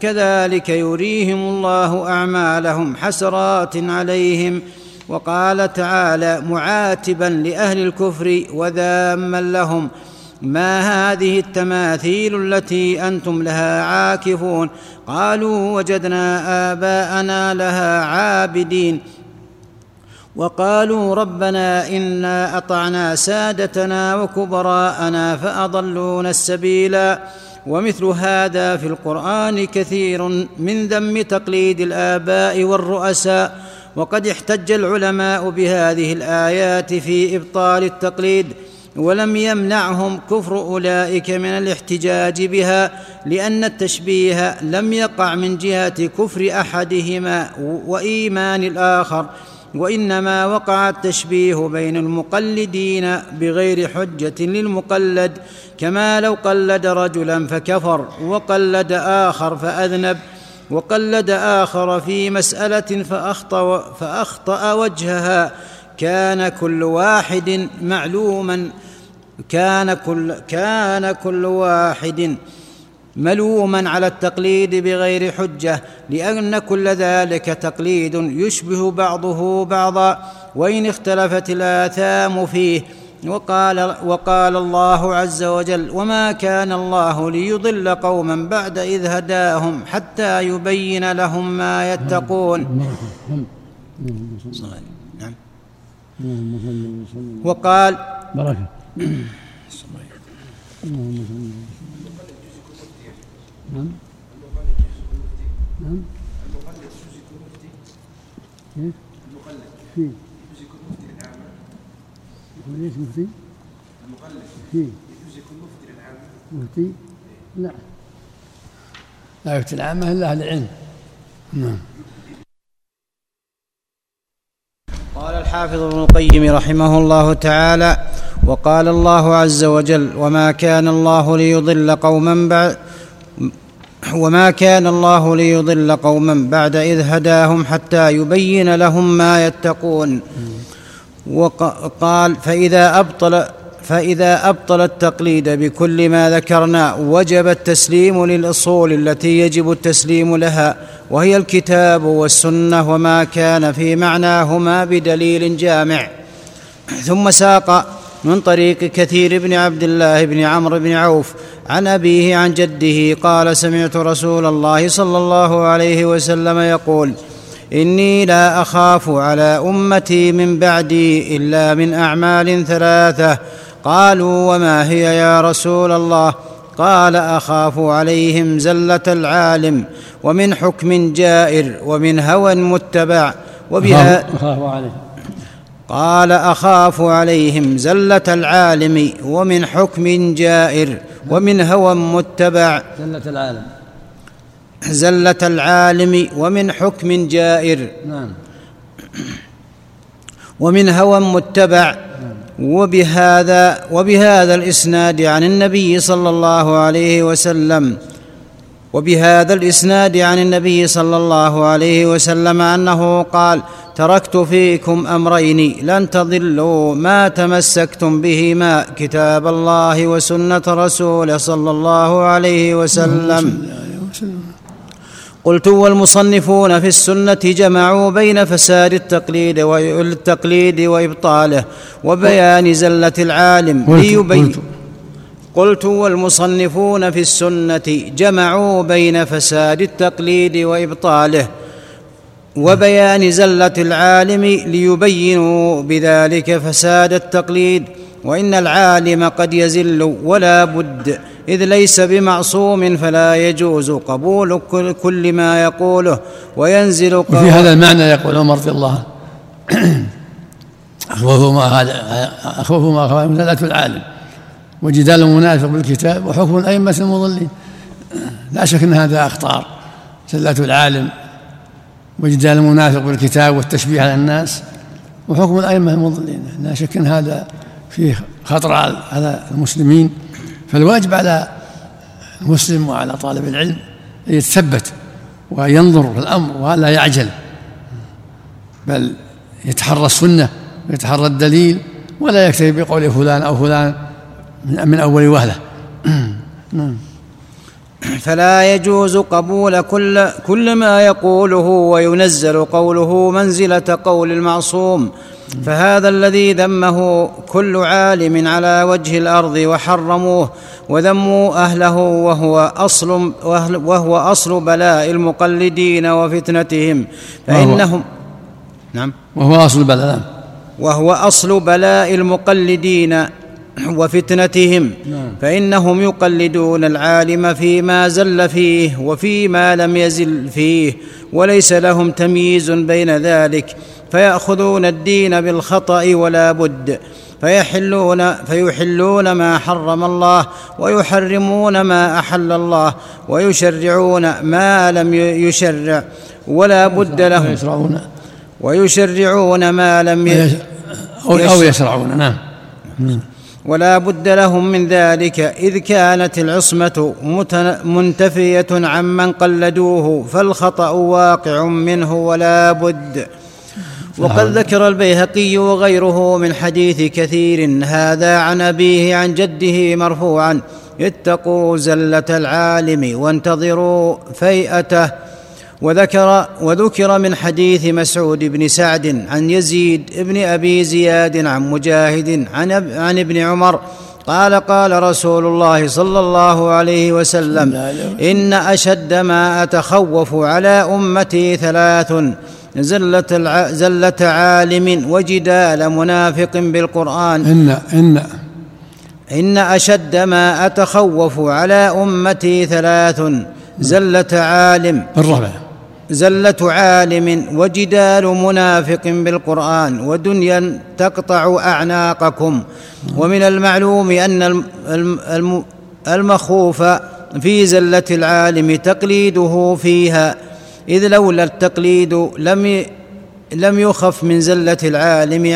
كذلك يريهم الله أعمالهم حسرات عليهم. وقال تعالى معاتبا لأهل الكفر وذاما لهم: ما هذه التماثيل التي أنتم لها عاكفون؟ قالوا وجدنا آباءنا لها عابدين. وقالوا ربنا إنا أطعنا سادتنا وكبراءنا فأضلونا السبيلا. ومثل هذا في القرآن كثير من ذم تقليد الآباء والرؤساء، وقد احتج العلماء بهذه الآيات في إبطال التقليد، ولم يمنعهم كفر أولئك من الاحتجاج بها، لأن التشبيه لم يقع من جهة كفر أحدهما وإيمان الآخر، وإنما وقع التشبيه بين المقلدين بغير حجة للمقلد، كما لو قلد رجلا فكفر، وقلد آخر فأذنب، وقلد آخر في مسألة فأخطأ وجهها. كان كل واحد ملوما على التقليد بغير حجة، لأن كل ذلك تقليد يشبه بعضه بعضا وإن اختلفت الآثام فيه. وقال الله عز وجل: وما كان الله ليضل قوما بعد إذ هداهم حتى يبين لهم ما يتقون. وقال وليش مفتي؟ المقلد يجوز يكون مفتي للعامة؟ مفتي؟ لا يفتي العامة إلا أهل العلم. نعم. قال الحافظ ابن القيم رحمه الله تعالى: وقال الله عز وجل: وما كان الله ليضل قوما بعد إذ هداهم حتى يبين لهم ما يتقون. وقال: فإذا أبطل التقليد بكل ما ذكرنا وجب التسليم للأصول التي يجب التسليم لها، وهي الكتاب والسنة وما كان في معناهما بدليل جامع. ثم ساق من طريق كثير بن عبد الله بن عمرو بن عوف عن أبيه عن جده قال: سمعت رسول الله صلى الله عليه وسلم يقول: إني لا أخاف على أمتي من بعدي إلا من أعمال ثلاثة. قالوا: وما هي يا رسول الله؟ قال: أخاف عليهم زلة العالم، ومن حكم جائر، ومن هوى متبع. قال: أخاف عليهم زلة العالم، ومن حكم جائر، ومن هوى متبع. زلة العالم ومن حكم جائر، نعم، ومن هوى متبع. وبهذا الإسناد عن النبي صلى الله عليه وسلم أنه قال: تركت فيكم أمرين لن تضلوا ما تمسكتم بهما، كتاب الله وسنة رسوله صلى الله عليه وسلم. قلت والمصنفون في السنة جمعوا بين فساد التقليد وإبطاله وبيان زلة العالم قلت والمصنفون في السنة جمعوا بين فساد التقليد وإبطاله وبيان زلة العالم ليبينوا بذلك فساد التقليد، وإن العالم قد يزل ولا بد، إذ ليس بمعصوم فلا يجوز قبول كل ما يقوله وينزل قوله. وفي هذا المعنى يقول عمر رضي الله أخوف ما من زلة العالم وجدال المنافق بالكتاب وحكم الأئمة المضلين. لا شك أن هذا أخطار، زلة العالم وجدال المنافق بالكتاب والتشبيه على الناس وحكم الأئمة المضلين، لا شك أن هذا فيه خطر على المسلمين. فالواجب على المسلم وعلى طالب العلم أن يتثبت وينظر في الأمر ولا يعجل، بل يتحرى السنة ويتحرى الدليل ولا يكتفي بقول فلان أو فلان من أول وهلة. فلا يجوز قبول كل ما يقوله وينزل قوله منزلة قول المعصوم، فهذا الذي ذمه كل عالم على وجه الأرض وحرموه وذموا أهله، وهو أصل بلاء المقلدين وفتنتهم، فإنهم فإنهم يقلدون العالم فيما زل فيه وفيما لم يزل فيه، وليس لهم تمييز بين ذلك، فيأخذون الدين بالخطأ ولا بد، فيحلون ما حرم الله ويحرمون ما أحل الله، ويشرعون ما لم يشرع ولا بد لهم، ويشرعون ما لم يشرعون ولا بد لهم من ذلك، إذ كانت العصمة منتفية عمن قلدوه، فالخطأ واقع منه ولا بد. وقد ذكر البيهقي وغيره من حديث كثير هذا عن أبيه عن جده مرفوعا: اتقوا زلة العالم وانتظروا فيئته. وذكر من حديث مسعود بن سعد عن يزيد بن أبي زياد عن مجاهد عن ابن عمر قال: قال رسول الله صلى الله عليه وسلم: إن أشد ما أتخوف على أمتي ثلاث: زلة عالم وجدال منافق بالقرآن. إن أشد ما أتخوف على أمتي ثلاث: زلة عالم وجدال منافق بالقرآن ودنيا تقطع أعناقكم. ومن المعلوم أن المخوف في زلة العالم تقليده فيها، إذ لولا التقليد لم يخف من زلة العالم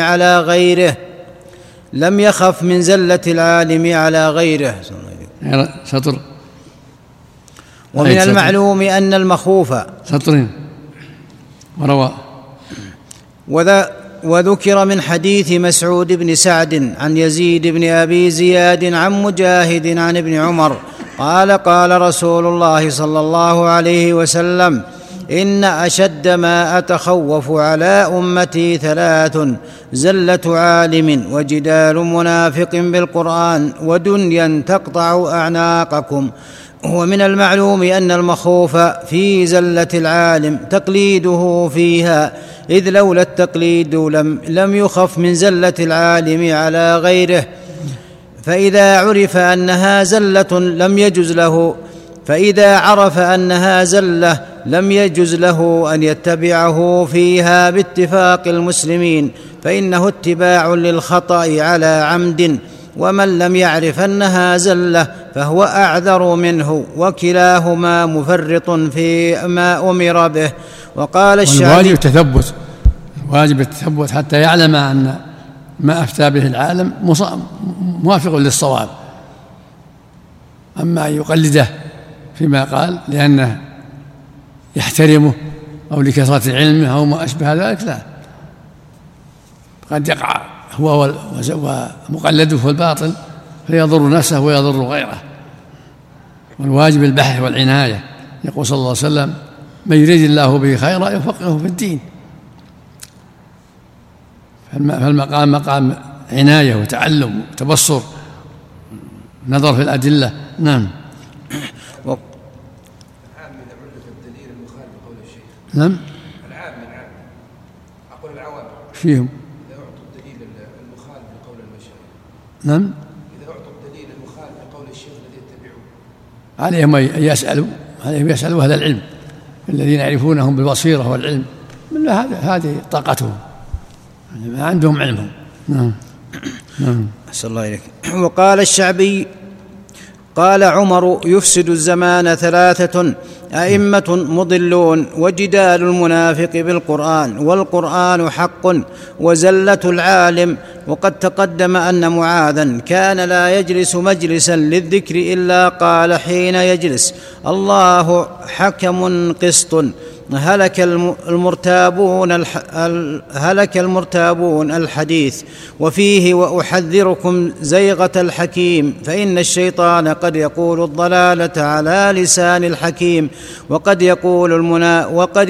على غيره. سطر. ومن المعلوم أن المخوف سطرين وروى. وذكر من حديث مسعود بن سعد عن يزيد بن أبي زياد عن مجاهد عن ابن عمر قال: قال رسول الله صلى الله عليه وسلم: إن أشد ما أتخوف على أمتي ثلاث: زلة عالم وجدال منافق بالقرآن ودنيا تقطع أعناقكم. ومن المعلوم أن المخوف في زلة العالم تقليده فيها، إذ لولا التقليد لم يخف من زلة العالم على غيره، فإذا عرف أنها زلة لم يجز له أن يتبعه فيها باتفاق المسلمين، فإنه اتباع للخطأ على عمد، ومن لم يعرف أنها زلة فهو أعذر منه، وكلاهما مفرط في ما أمر به. وقال الشعبي: الواجب التثبت حتى يعلم أن ما أفتى به العالم موافق للصواب، أما أن يقلده فيما قال لأنه يحترمه أو لكثرة علمه أو ما أشبه ذلك، لا، قد يقع هو ومقلده في الباطل فيضر نفسه ويضر غيره. والواجب البحث والعناية. يقول صلى الله عليه وسلم: من يريد الله به خيرا يفقهه في الدين. فالمقام مقام عناية وتعلم وتبصر نظر في الأدلة. نعم. العام إذا عرف الدليل المخالف لقول الشيخ. نعم. العام أقول العوام فيهم إذا أعطوا الدليل المخالف لقول المشايخ. نعم. إذا أعطوا الدليل المخالف لقول الشيخ الذي يتبعوه عليهم أن يسألوا، عليهم يسألوا هذا العلم الذين يعرفونهم بالبصيرة والعلم، من هذه طاقتهم، ما عندهم علمهم. نعم. أحسن الله إليك. وقال الشعبي: قال عمر: يفسد الزمان ثلاثة: أئمة مضلون، وجدال المنافق بالقرآن، والقرآن حق، وزلة العالم. وقد تقدم أن معاذا كان لا يجلس مجلسا للذكر إلا قال حين يجلس: الله حكم قسط، هلك المرتابون الحديث. وفيه: وأحذركم زيغة الحكيم، فإن الشيطان قد يقول الضلالة على لسان الحكيم، وقد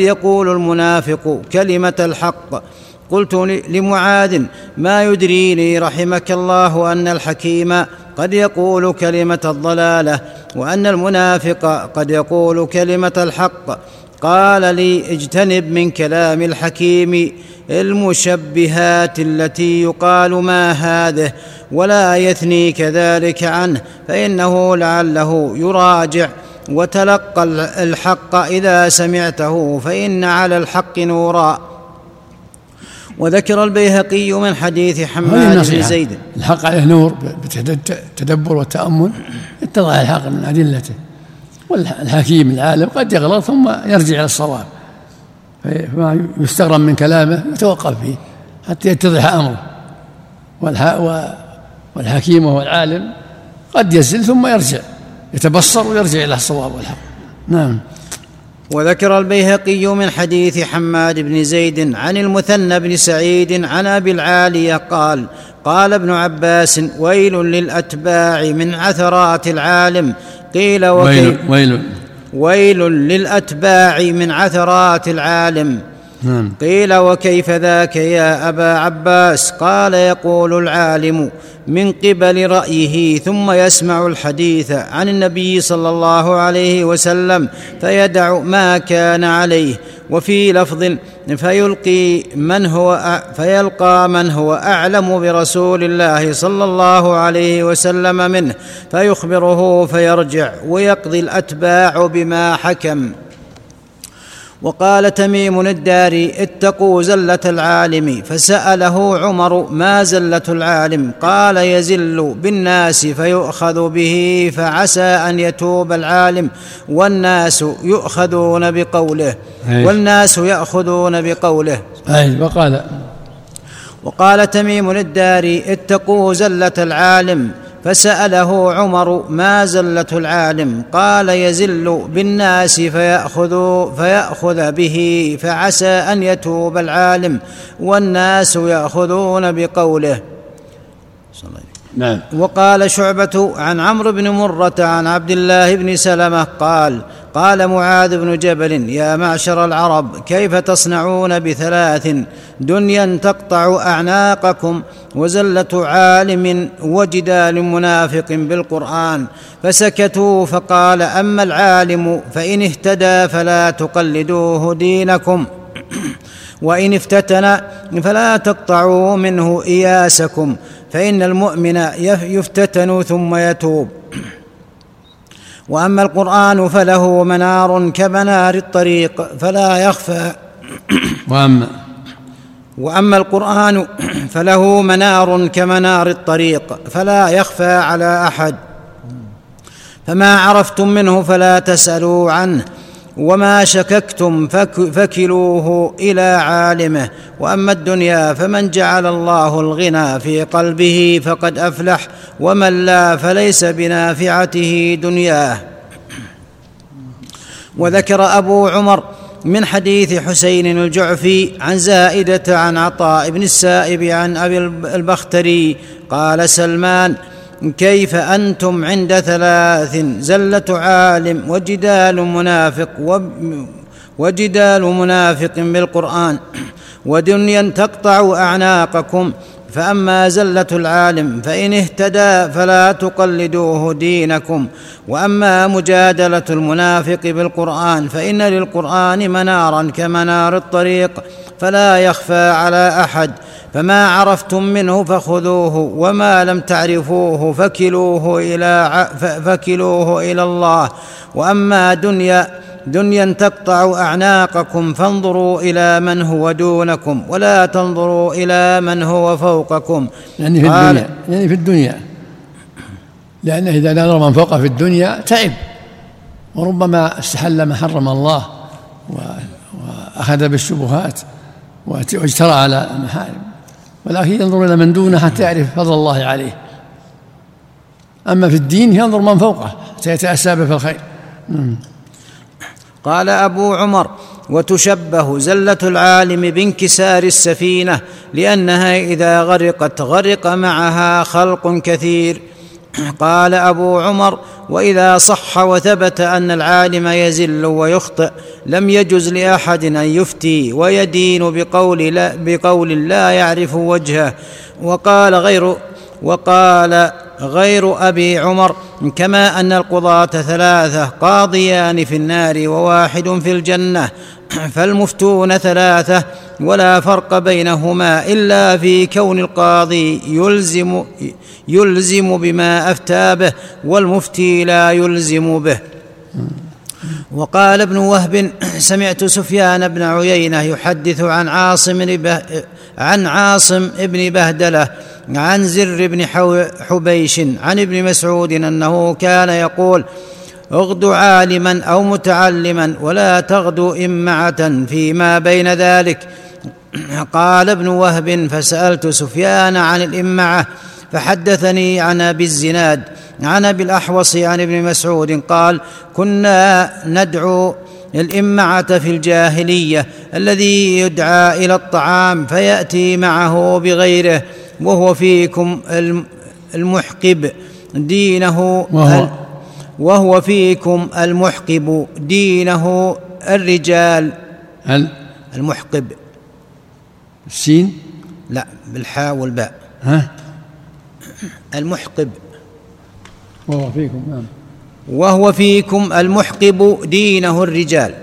يقول المنافق كلمة الحق. قلت لمعاذ: ما يدريني رحمك الله أن الحكيم قد يقول كلمة الضلالة، وأن المنافق قد يقول كلمة الحق؟ قال لي: اجتنب من كلام الحكيم المشبهات التي يقال ما هذه، ولا يثني كذلك عنه، فإنه لعله يراجع. وتلقى الحق إذا سمعته، فإن على الحق نورا. وذكر البيهقي من حديث حماد بن زيد: الحق عليه نور بالتدبر والتأمل، اتضح الحق من أدلته. والحكيم العالم قد يغلط ثم يرجع إلى الصواب، فما يستغرم من كلامه يتوقف فيه حتى يتضح أمره. والحكيم وهو العالم قد يزل ثم يرجع، يتبصر ويرجع إلى الصواب والحق. نعم. وذكر البيهقي من حديث حماد بن زيد عن المثنى بن سعيد عن أبي العالية قال: قال ابن عباس: ويل للأتباع من عثرات العالم. قيل: ويل للأتباع من عثرات العالم. قيل: وكيف ذاك يا أبا عباس؟ قال: يقول العالم من قبل رأيه، ثم يسمع الحديث عن النبي صلى الله عليه وسلم فيدع ما كان عليه. وفي لفظ: فيلقى من هو أعلم برسول الله صلى الله عليه وسلم منه فيخبره فيرجع، ويقضي الأتباع بما حكم. وقال تميم الداري: اتقوا زلة العالم. فسأله عمر: ما زلة العالم؟ قال: يزل بالناس فيؤخذ به، فعسى أن يتوب العالم، والناس يؤخذون بقوله. والناس يأخذون بقوله. وقال تميم الداري: اتقوا زلة العالم. فسأله عمر: ما زلة العالم؟ قال: يزل بالناس فيأخذ به، فعسى أن يتوب العالم، والناس يأخذون بقوله. نعم. وقال شعبة عن عمرو بن مرة عن عبد الله بن سلمة قال: قال معاذ بن جبل: يا معشر العرب، كيف تصنعون بثلاث: دنيا تقطع أعناقكم، وزلة عالم، وجدال منافق بالقرآن؟ فسكتوا. فقال: أما العالم فإن اهتدى فلا تقلدوه دينكم، وإن افتتن فلا تقطعوا منه إياسكم، فإن المؤمن يفتتن ثم يتوب، وأما القرآن فله منار كمنار الطريق فلا يخفى. وأما القرآن فله منار كمنار الطريق فلا يخفى على أحد، فما عرفتم منه فلا تسألوا عنه، وما شككتم فكلوه إلى عالمه. وأما الدنيا فمن جعل الله الغنى في قلبه فقد أفلح، ومن لا فليس بنافعته دنياه. وذكر أبو عمر من حديث حسين الجعفي عن زائدة عن عطاء بن السائب عن أبي البختري قال: سلمان: كيف أنتم عند ثلاث: زلة عالم، وجدال منافق، وجدال منافق بالقرآن ودنيا تقطع أعناقكم. فأما زلة العالم فإن اهتدى فلا تقلدوه دينكم. وأما مجادلة المنافق بالقرآن فإن للقرآن منارا كمنار الطريق فلا يخفى على أحد. فما عرفتم منه فخذوه وما لم تعرفوه فكلوه إلى الله. وأما دنيا تقطع أعناقكم فانظروا إلى من هو دونكم ولا تنظروا إلى من هو فوقكم. يعني في الدنيا لأنه إذا نظر من فوقه في الدنيا تعب وربما استحل ما حرم الله وأخذ بالشبهات واجترى على المحارم، ولكن ينظر إلى من دونه حتى يعرف فضل الله عليه. أما في الدين ينظر من فوقه حتى يتأسى به في الخير. قال أبو عمر: وتشبه زلة العالم بانكسار السفينة، لأنها إذا غرقت غرق معها خلق كثير. قال أبو عمر: وإذا صح وثبت أن العالم يزل ويخطئ لم يجز لأحد أن يفتي ويدين بقول لا يعرف وجهه. وقال غير أبي عمر: كما أن القضاة ثلاثة قاضيان في النار وواحد في الجنة، فالمفتون ثلاثة ولا فرق بينهما إلا في كون القاضي يلزم بما أفتى به والمفتي لا يلزم به. وقال ابن وهب: سمعت سفيان بن عيينة يحدث عن عاصم بن بهدلة عن زر بن حبيش عن ابن مسعود أنه كان يقول: اغد عالما أو متعلما ولا تغد إمعة فيما بين ذلك. قال ابن وهب: فسألت سفيان عن الإمعة فحدثني عن أبي الزناد عن أبي الأحوص عن ابن مسعود قال: كنا ندعو الإمعة في الجاهلية، الذي يدعى إلى الطعام فيأتي معه بغيره وهو فيكم المحقب دينه الرجال. هل المحقب السين؟ لا، بالحاء والباء. المحقب وهو فيكم المحقب دينه الرجال.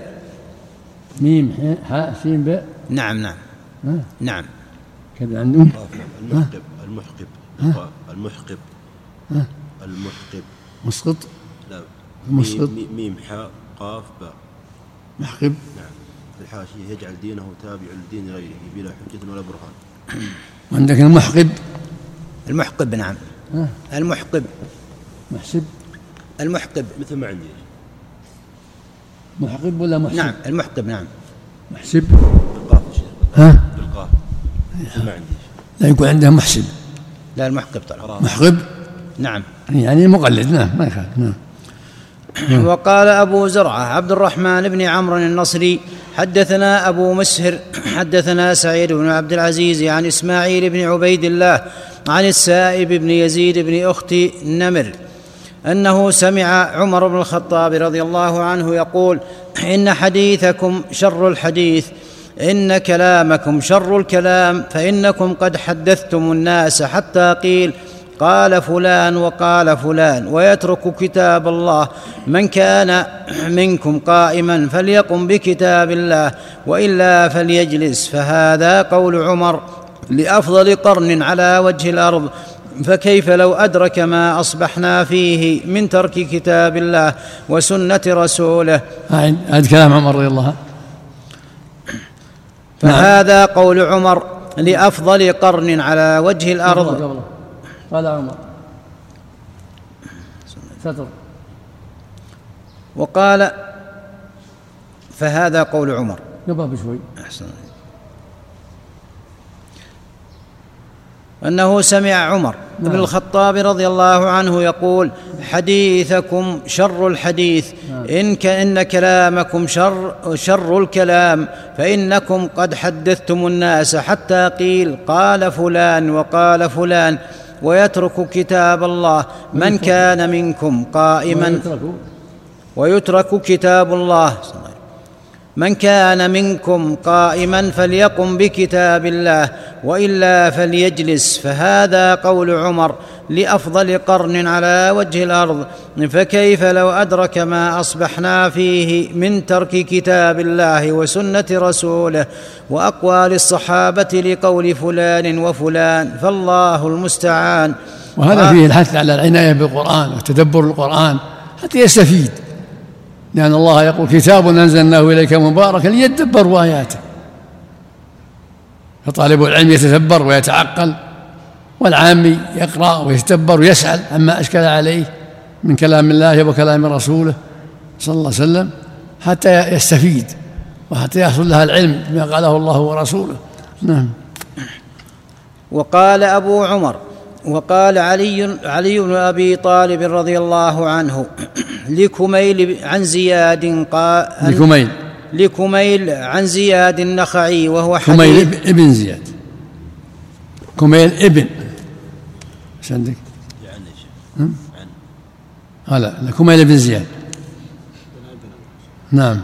ميم حاء سين باء. نعم كذا عندهم المحقب مسقط. لا، مسقط ميم حاء قاف باء محقب. نعم، الحاشية: يجعل دينه تابع لدين غيره بلا حجة ولا برهان. عندك المحقب. نعم، المحقب محسب المحقب مثل ما عندي. محقب ولا محسب؟ نعم، المحقب. نعم، محسب بالقاف. بالقاف ما عندي. لا يكون عندها محسب. لا، المحقب طلع محقب. نعم، يعني مقلد. نعم، ما يخالف. نعم. وقال أبو زرعة عبد الرحمن بن عمرو النصري: حدثنا أبو مسهر حدثنا سعيد بن عبد العزيز عن إسماعيل بن عبيد الله عن السائب بن يزيد بن أختي نمر أنه سمع عمر بن الخطاب رضي الله عنه يقول: إن حديثكم شر الحديث، إن كلامكم شر الكلام، فإنكم قد حدثتم الناس حتى قيل قال فلان وقال فلان، ويترك كتاب الله. من كان منكم قائما فليقم بكتاب الله وإلا فليجلس. فهذا قول عمر لأفضل قرن على وجه الأرض، فكيف لو أدرك ما أصبحنا فيه من ترك كتاب الله وسنة رسوله. هذا كلام عمر رضي الله. فهذا قول عمر لأفضل قرن على وجه الأرض. قال عمر سطر. وقال: فهذا قول عمر. نبقى بشوي. أحسن. أنه سمع عمر بن الخطاب رضي الله عنه يقول: حديثكم شر الحديث، إن كلامكم شر الكلام، فإنكم قد حدثتم الناس حتى قيل قال فلان وقال فلان، ويترك كتاب الله. من كان منكم قائما ويترك كتاب الله من كان منكم قائما فليقم بكتاب الله وإلا فليجلس، فهذا قول عمر لأفضل قرن على وجه الأرض، فكيف لو أدرك ما أصبحنا فيه من ترك كتاب الله وسنة رسوله وأقوال الصحابة لقول فلان وفلان، فالله المستعان. وهذا فيه الحث على العناية بالقرآن وتدبر القرآن حتى يستفيد، لأن الله يقول كتاب أنزلناه إليك مبارك ليتدبروا آياته، فطالب العلم يتدبر ويتعقل، والعامي يقرأ ويتدبر ويسأل عما أشكل عليه من كلام الله وكلام رسوله صلى الله عليه وسلم حتى يستفيد وحتى يحصل لها العلم بما قاله الله ورسوله. نعم. وقال أبو عمر وقال علي بن أبي طالب رضي الله عنه لكميل عن زياد قال لكميل عن زياد النخعي، وهو حديث كميل ابن زياد، كميل ابن ايش عندك؟ لا كميل ابن زياد. نعم.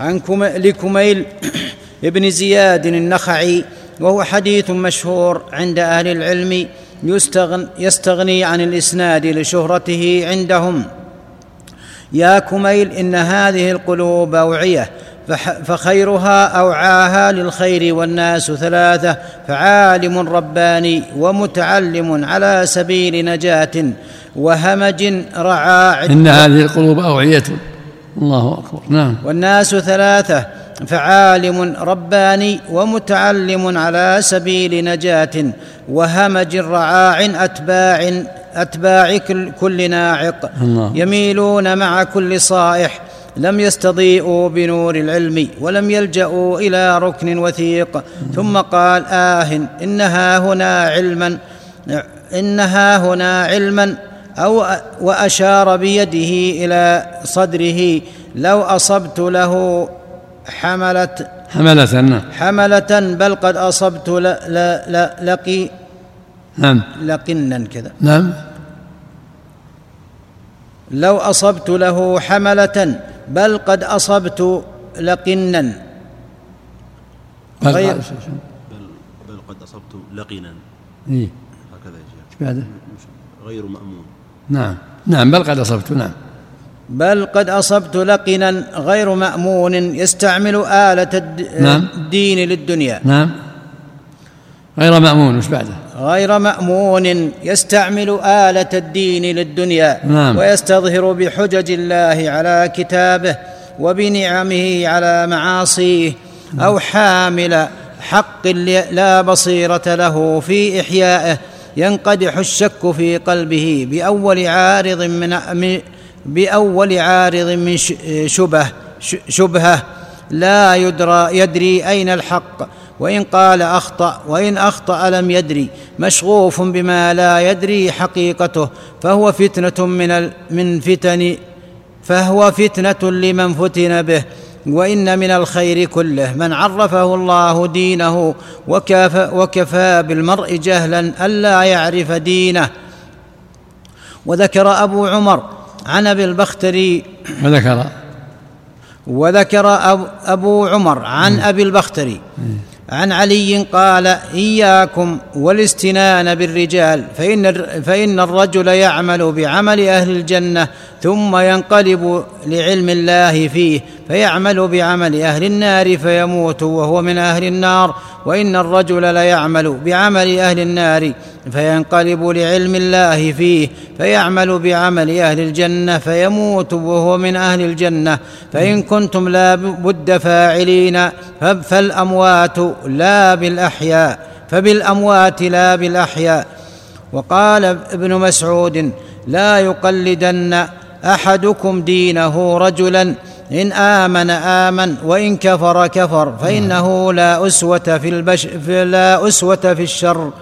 عن لكميل ابن زياد النخعي، وهو حديث مشهور عند أهل العلم يستغني عن الإسناد لشهرته عندهم. يا كميل إن هذه القلوب أوعية فخيرها أوعاها للخير والناس ثلاثة، فعالم رباني ومتعلم على سبيل نجاة وهمج رعاع إن هذه القلوب أوعية، الله أكبر. نعم. والناس ثلاثة فعالم رباني ومتعلم على سبيل نجاة وهمج رعاع أتباع كل ناعق، يميلون مع كل صائح، لم يستضيئوا بنور العلم ولم يلجأوا إلى ركن وثيق. ثم قال إنها هنا علما أو وأشار بيده إلى صدره، لو أصبت له حملة بل قد أصبت لقي نعم لقنا كذا نعم لو أصبت له حملة بل قد أصبت لقنا بل قد أصبت لقنا هكذا يا شيخ غير مأمون. نعم بل قد أصبت لقنا غير مأمون، يستعمل آلة الدين للدنيا. غير مأمون وش بعده؟ غير مأمون يستعمل آلة الدين للدنيا، ويستظهر بحجج الله على كتابه وبنعمه على معاصيه، أو حامل حق لا بصيرة له في إحيائه، ينقدح الشك في قلبه بأول عارض من شبهة لا يدري أين الحق، وإن قال أخطأ، وإن أخطأ لم يدري، مشغوف بما لا يدري حقيقته، فهو فتنة لمن فتن به. وإن من الخير كله من عرفه الله دينه، وكفى بالمرء جهلا ألا يعرف دينه. وذكر أبو عمر عن أبي البختري عن علي قال إياكم والاستنان بالرجال، فإن الرجل يعمل بعمل أهل الجنة ثم ينقلب لعلم الله فيه، فيعمل بعمل أهل النار فيموت وهو من أهل النار، وإن الرجل ليعمل بعمل أهل النار فينقلب لعلم الله فيه، فيعمل بعمل أهل الجنة فيموت وهو من أهل الجنة. فإن كنتم لا بد فاعلين فبالأموات لا بالأحياء. وقال ابن مسعود لا يقلدن أحدكم دينه رجلا، إن آمن آمن وإن كفر كفر، فإنه لا أسوة في الشر.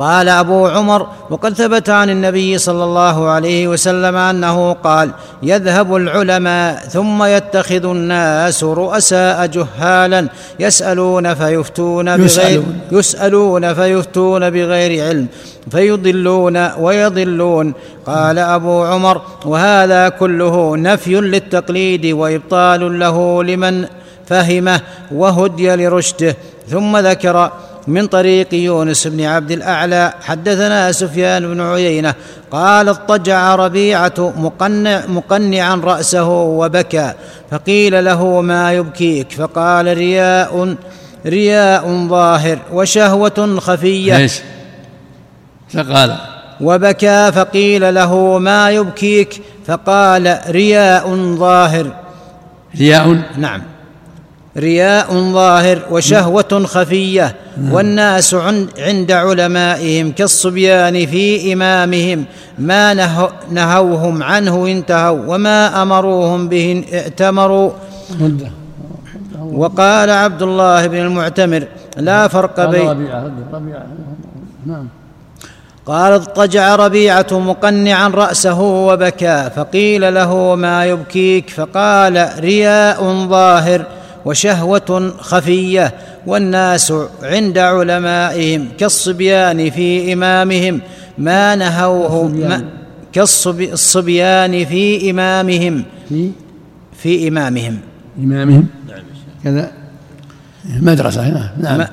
قال أبو عمر: وقد ثبت عن النبي صلى الله عليه وسلم أنه قال: يذهب العلماء ثم يتخذ الناس رؤساء جهالا يسألون فيفتون بغير علم فيضلون ويضلون. قال أبو عمر: وهذا كله نفي للتقليد وإبطال له لمن فهمه وهدي لرشده. ثم ذكر من طريق يونس بن عبد الأعلى: حدثنا سفيان بن عيينة قال: اضطجع ربيعة مقنعا رأسه وبكى، فقيل له: ما يبكيك؟ فقال: رياء ظاهر وشهوة خفية. فقال وبكى، فقيل له: ما يبكيك؟ فقال: رياء ظاهر. رياء، نعم، رياء ظاهر وشهوة خفية، والناس عند علمائهم كالصبيان في إمامهم، ما نهوهم عنه انتهوا، وما أمروهم به ائتمروا. وقال عبد الله بن المعتمر: لا فرق بين قال اضطجع ربيعة مقنعا رأسه وبكى، فقيل له: ما يبكيك؟ فقال: رياء ظاهر وشهوة خفية، والناس عند علمائهم كالصبيان في إمامهم ما نهوهم كالصبيان في إمامهم في إمامهم إمامهم كذا مدرسة، نعم،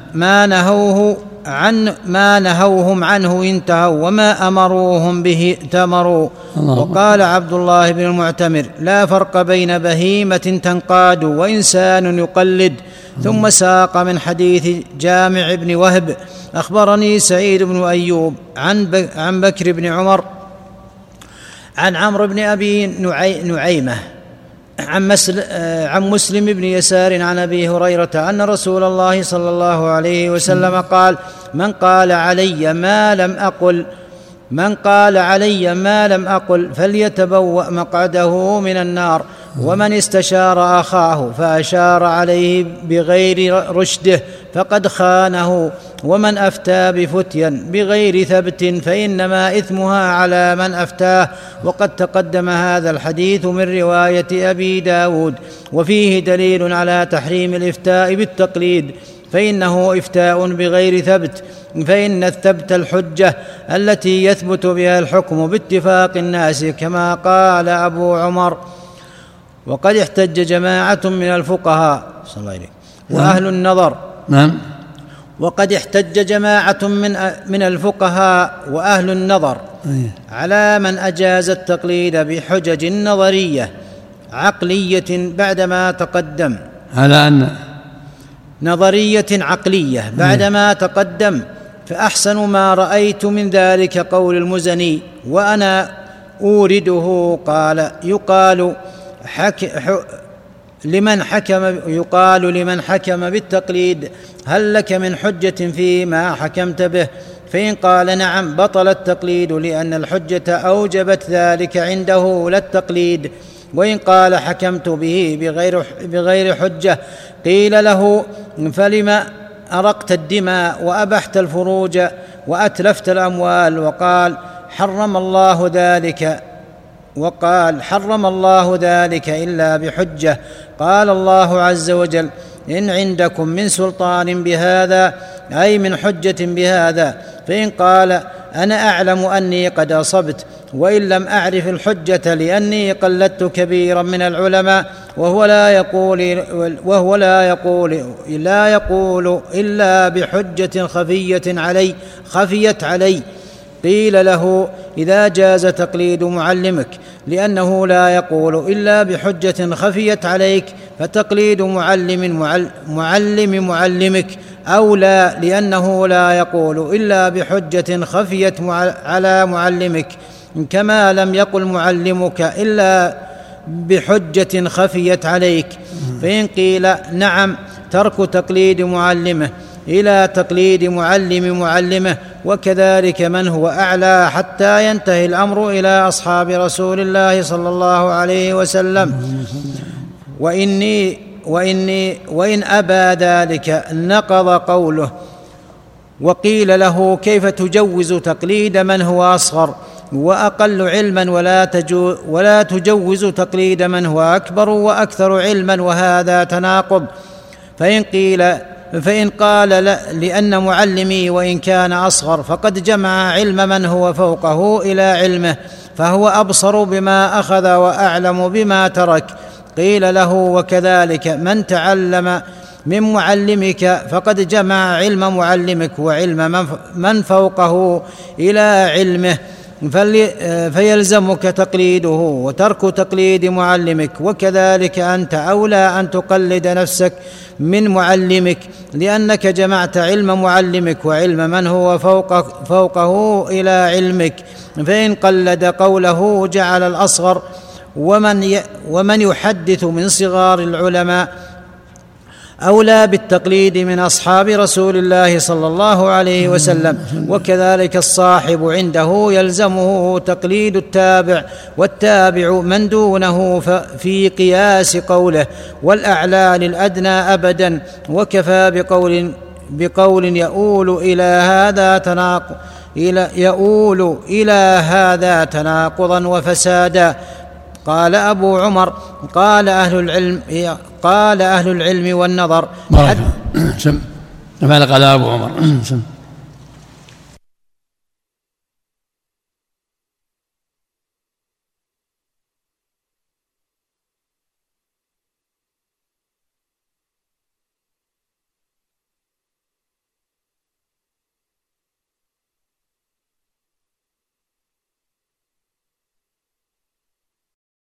ما نهوهم عنه انتهوا، وما أمروهم به ائتمروا. وقال عبد الله بن المعتمر: لا فرق بين بهيمة تنقاد وإنسان يقلد. ثم ساق من حديث جامع بن وهب: أخبرني سعيد بن أيوب عن بكر بن عمر عن عمرو بن أبي نعيمة عن مسلم بن يسار عن أبي هريرة أن رسول الله صلى الله عليه وسلم قال: من قال علي ما لم أقل فليتبوأ مقعده من النار. ومن استشار أخاه فأشار عليه بغير رشده فقد خانه. ومن أفتى بفتيا بغير ثبت فإنما إثمها على من أفتاه. وقد تقدم هذا الحديث من رواية أبي داود، وفيه دليل على تحريم الإفتاء بالتقليد، فإنه إفتاء بغير ثبت، فإن الثبت الحجة التي يثبت بها الحكم باتفاق الناس، كما قال أبو عمر. وقد احتج جماعة من الفقهاء وأهل النظر، نعم، وقد احتج جماعة من الفقهاء وأهل النظر على من أجاز التقليد بحجج نظرية عقلية بعدما تقدم، على أن نظرية عقلية بعدما تقدم. فأحسن ما رأيت من ذلك قول المزني وأنا أورده، قال: يقال لمن حكم بالتقليد: هل لك من حجة فيما حكمت به؟ فإن قال نعم بطل التقليد، لأن الحجة أوجبت ذلك عنده لا التقليد. وإن قال حكمت به بغير حجة، قيل له: فلما أرقت الدماء وأبحت الفروج وأتلفت الأموال؟ وقال: حرم الله ذلك إلا بحجة. قال الله عز وجل: إن عندكم من سلطان بهذا، أي من حجة بهذا. فإن قال: أنا أعلم أني قد أصبت، وإن لم أعرف الحجة لأني قلدت كبيرا من العلماء، وهو لا يقول إلا بحجة خفيت علي. قيل له: إذا جاز تقليد معلمك لأنه لا يقول إلا بحجة خفيت عليك، فتقليد معلم معلمك أولى، لأنه لا يقول إلا بحجة خفيت على معلمك، كما لم يقل معلمك إلا بحجة خفيت عليك. فإن قيل نعم ترك تقليد معلمه إلى تقليد معلمه، وكذلك من هو أعلى، حتى ينتهي الأمر إلى أصحاب رسول الله صلى الله عليه وسلم. وإن أبى ذلك نقض قوله، وقيل له: كيف تجوز تقليد من هو أصغر وأقل علما ولا تجوز تقليد من هو أكبر وأكثر علما، وهذا تناقض. فإن قال: لا، لأن معلمي وإن كان أصغر فقد جمع علم من هو فوقه إلى علمه، فهو أبصر بما أخذ وأعلم بما ترك. قيل له: وكذلك من تعلم من معلمك فقد جمع علم معلمك وعلم من فوقه إلى علمه، فيلزمك تقليده وترك تقليد معلمك. وكذلك أنت أولى أن تقلد نفسك من معلمك، لأنك جمعت علم معلمك وعلم من هو فوقه إلى علمك. فإن قلد قوله جعل الأصغر، ومن يحدث من صغار العلماء أولى بالتقليد من أصحاب رسول الله صلى الله عليه وسلم. وكذلك الصاحب عنده يلزمه تقليد التابع، والتابع من دونه في قياس قوله، والأعلى للأدنى أبدا. وكفى بقول يؤول إلى هذا تناقضا وفسادا. قال أبو عمر: قال أهل العلم والنظر. قال أبو عمر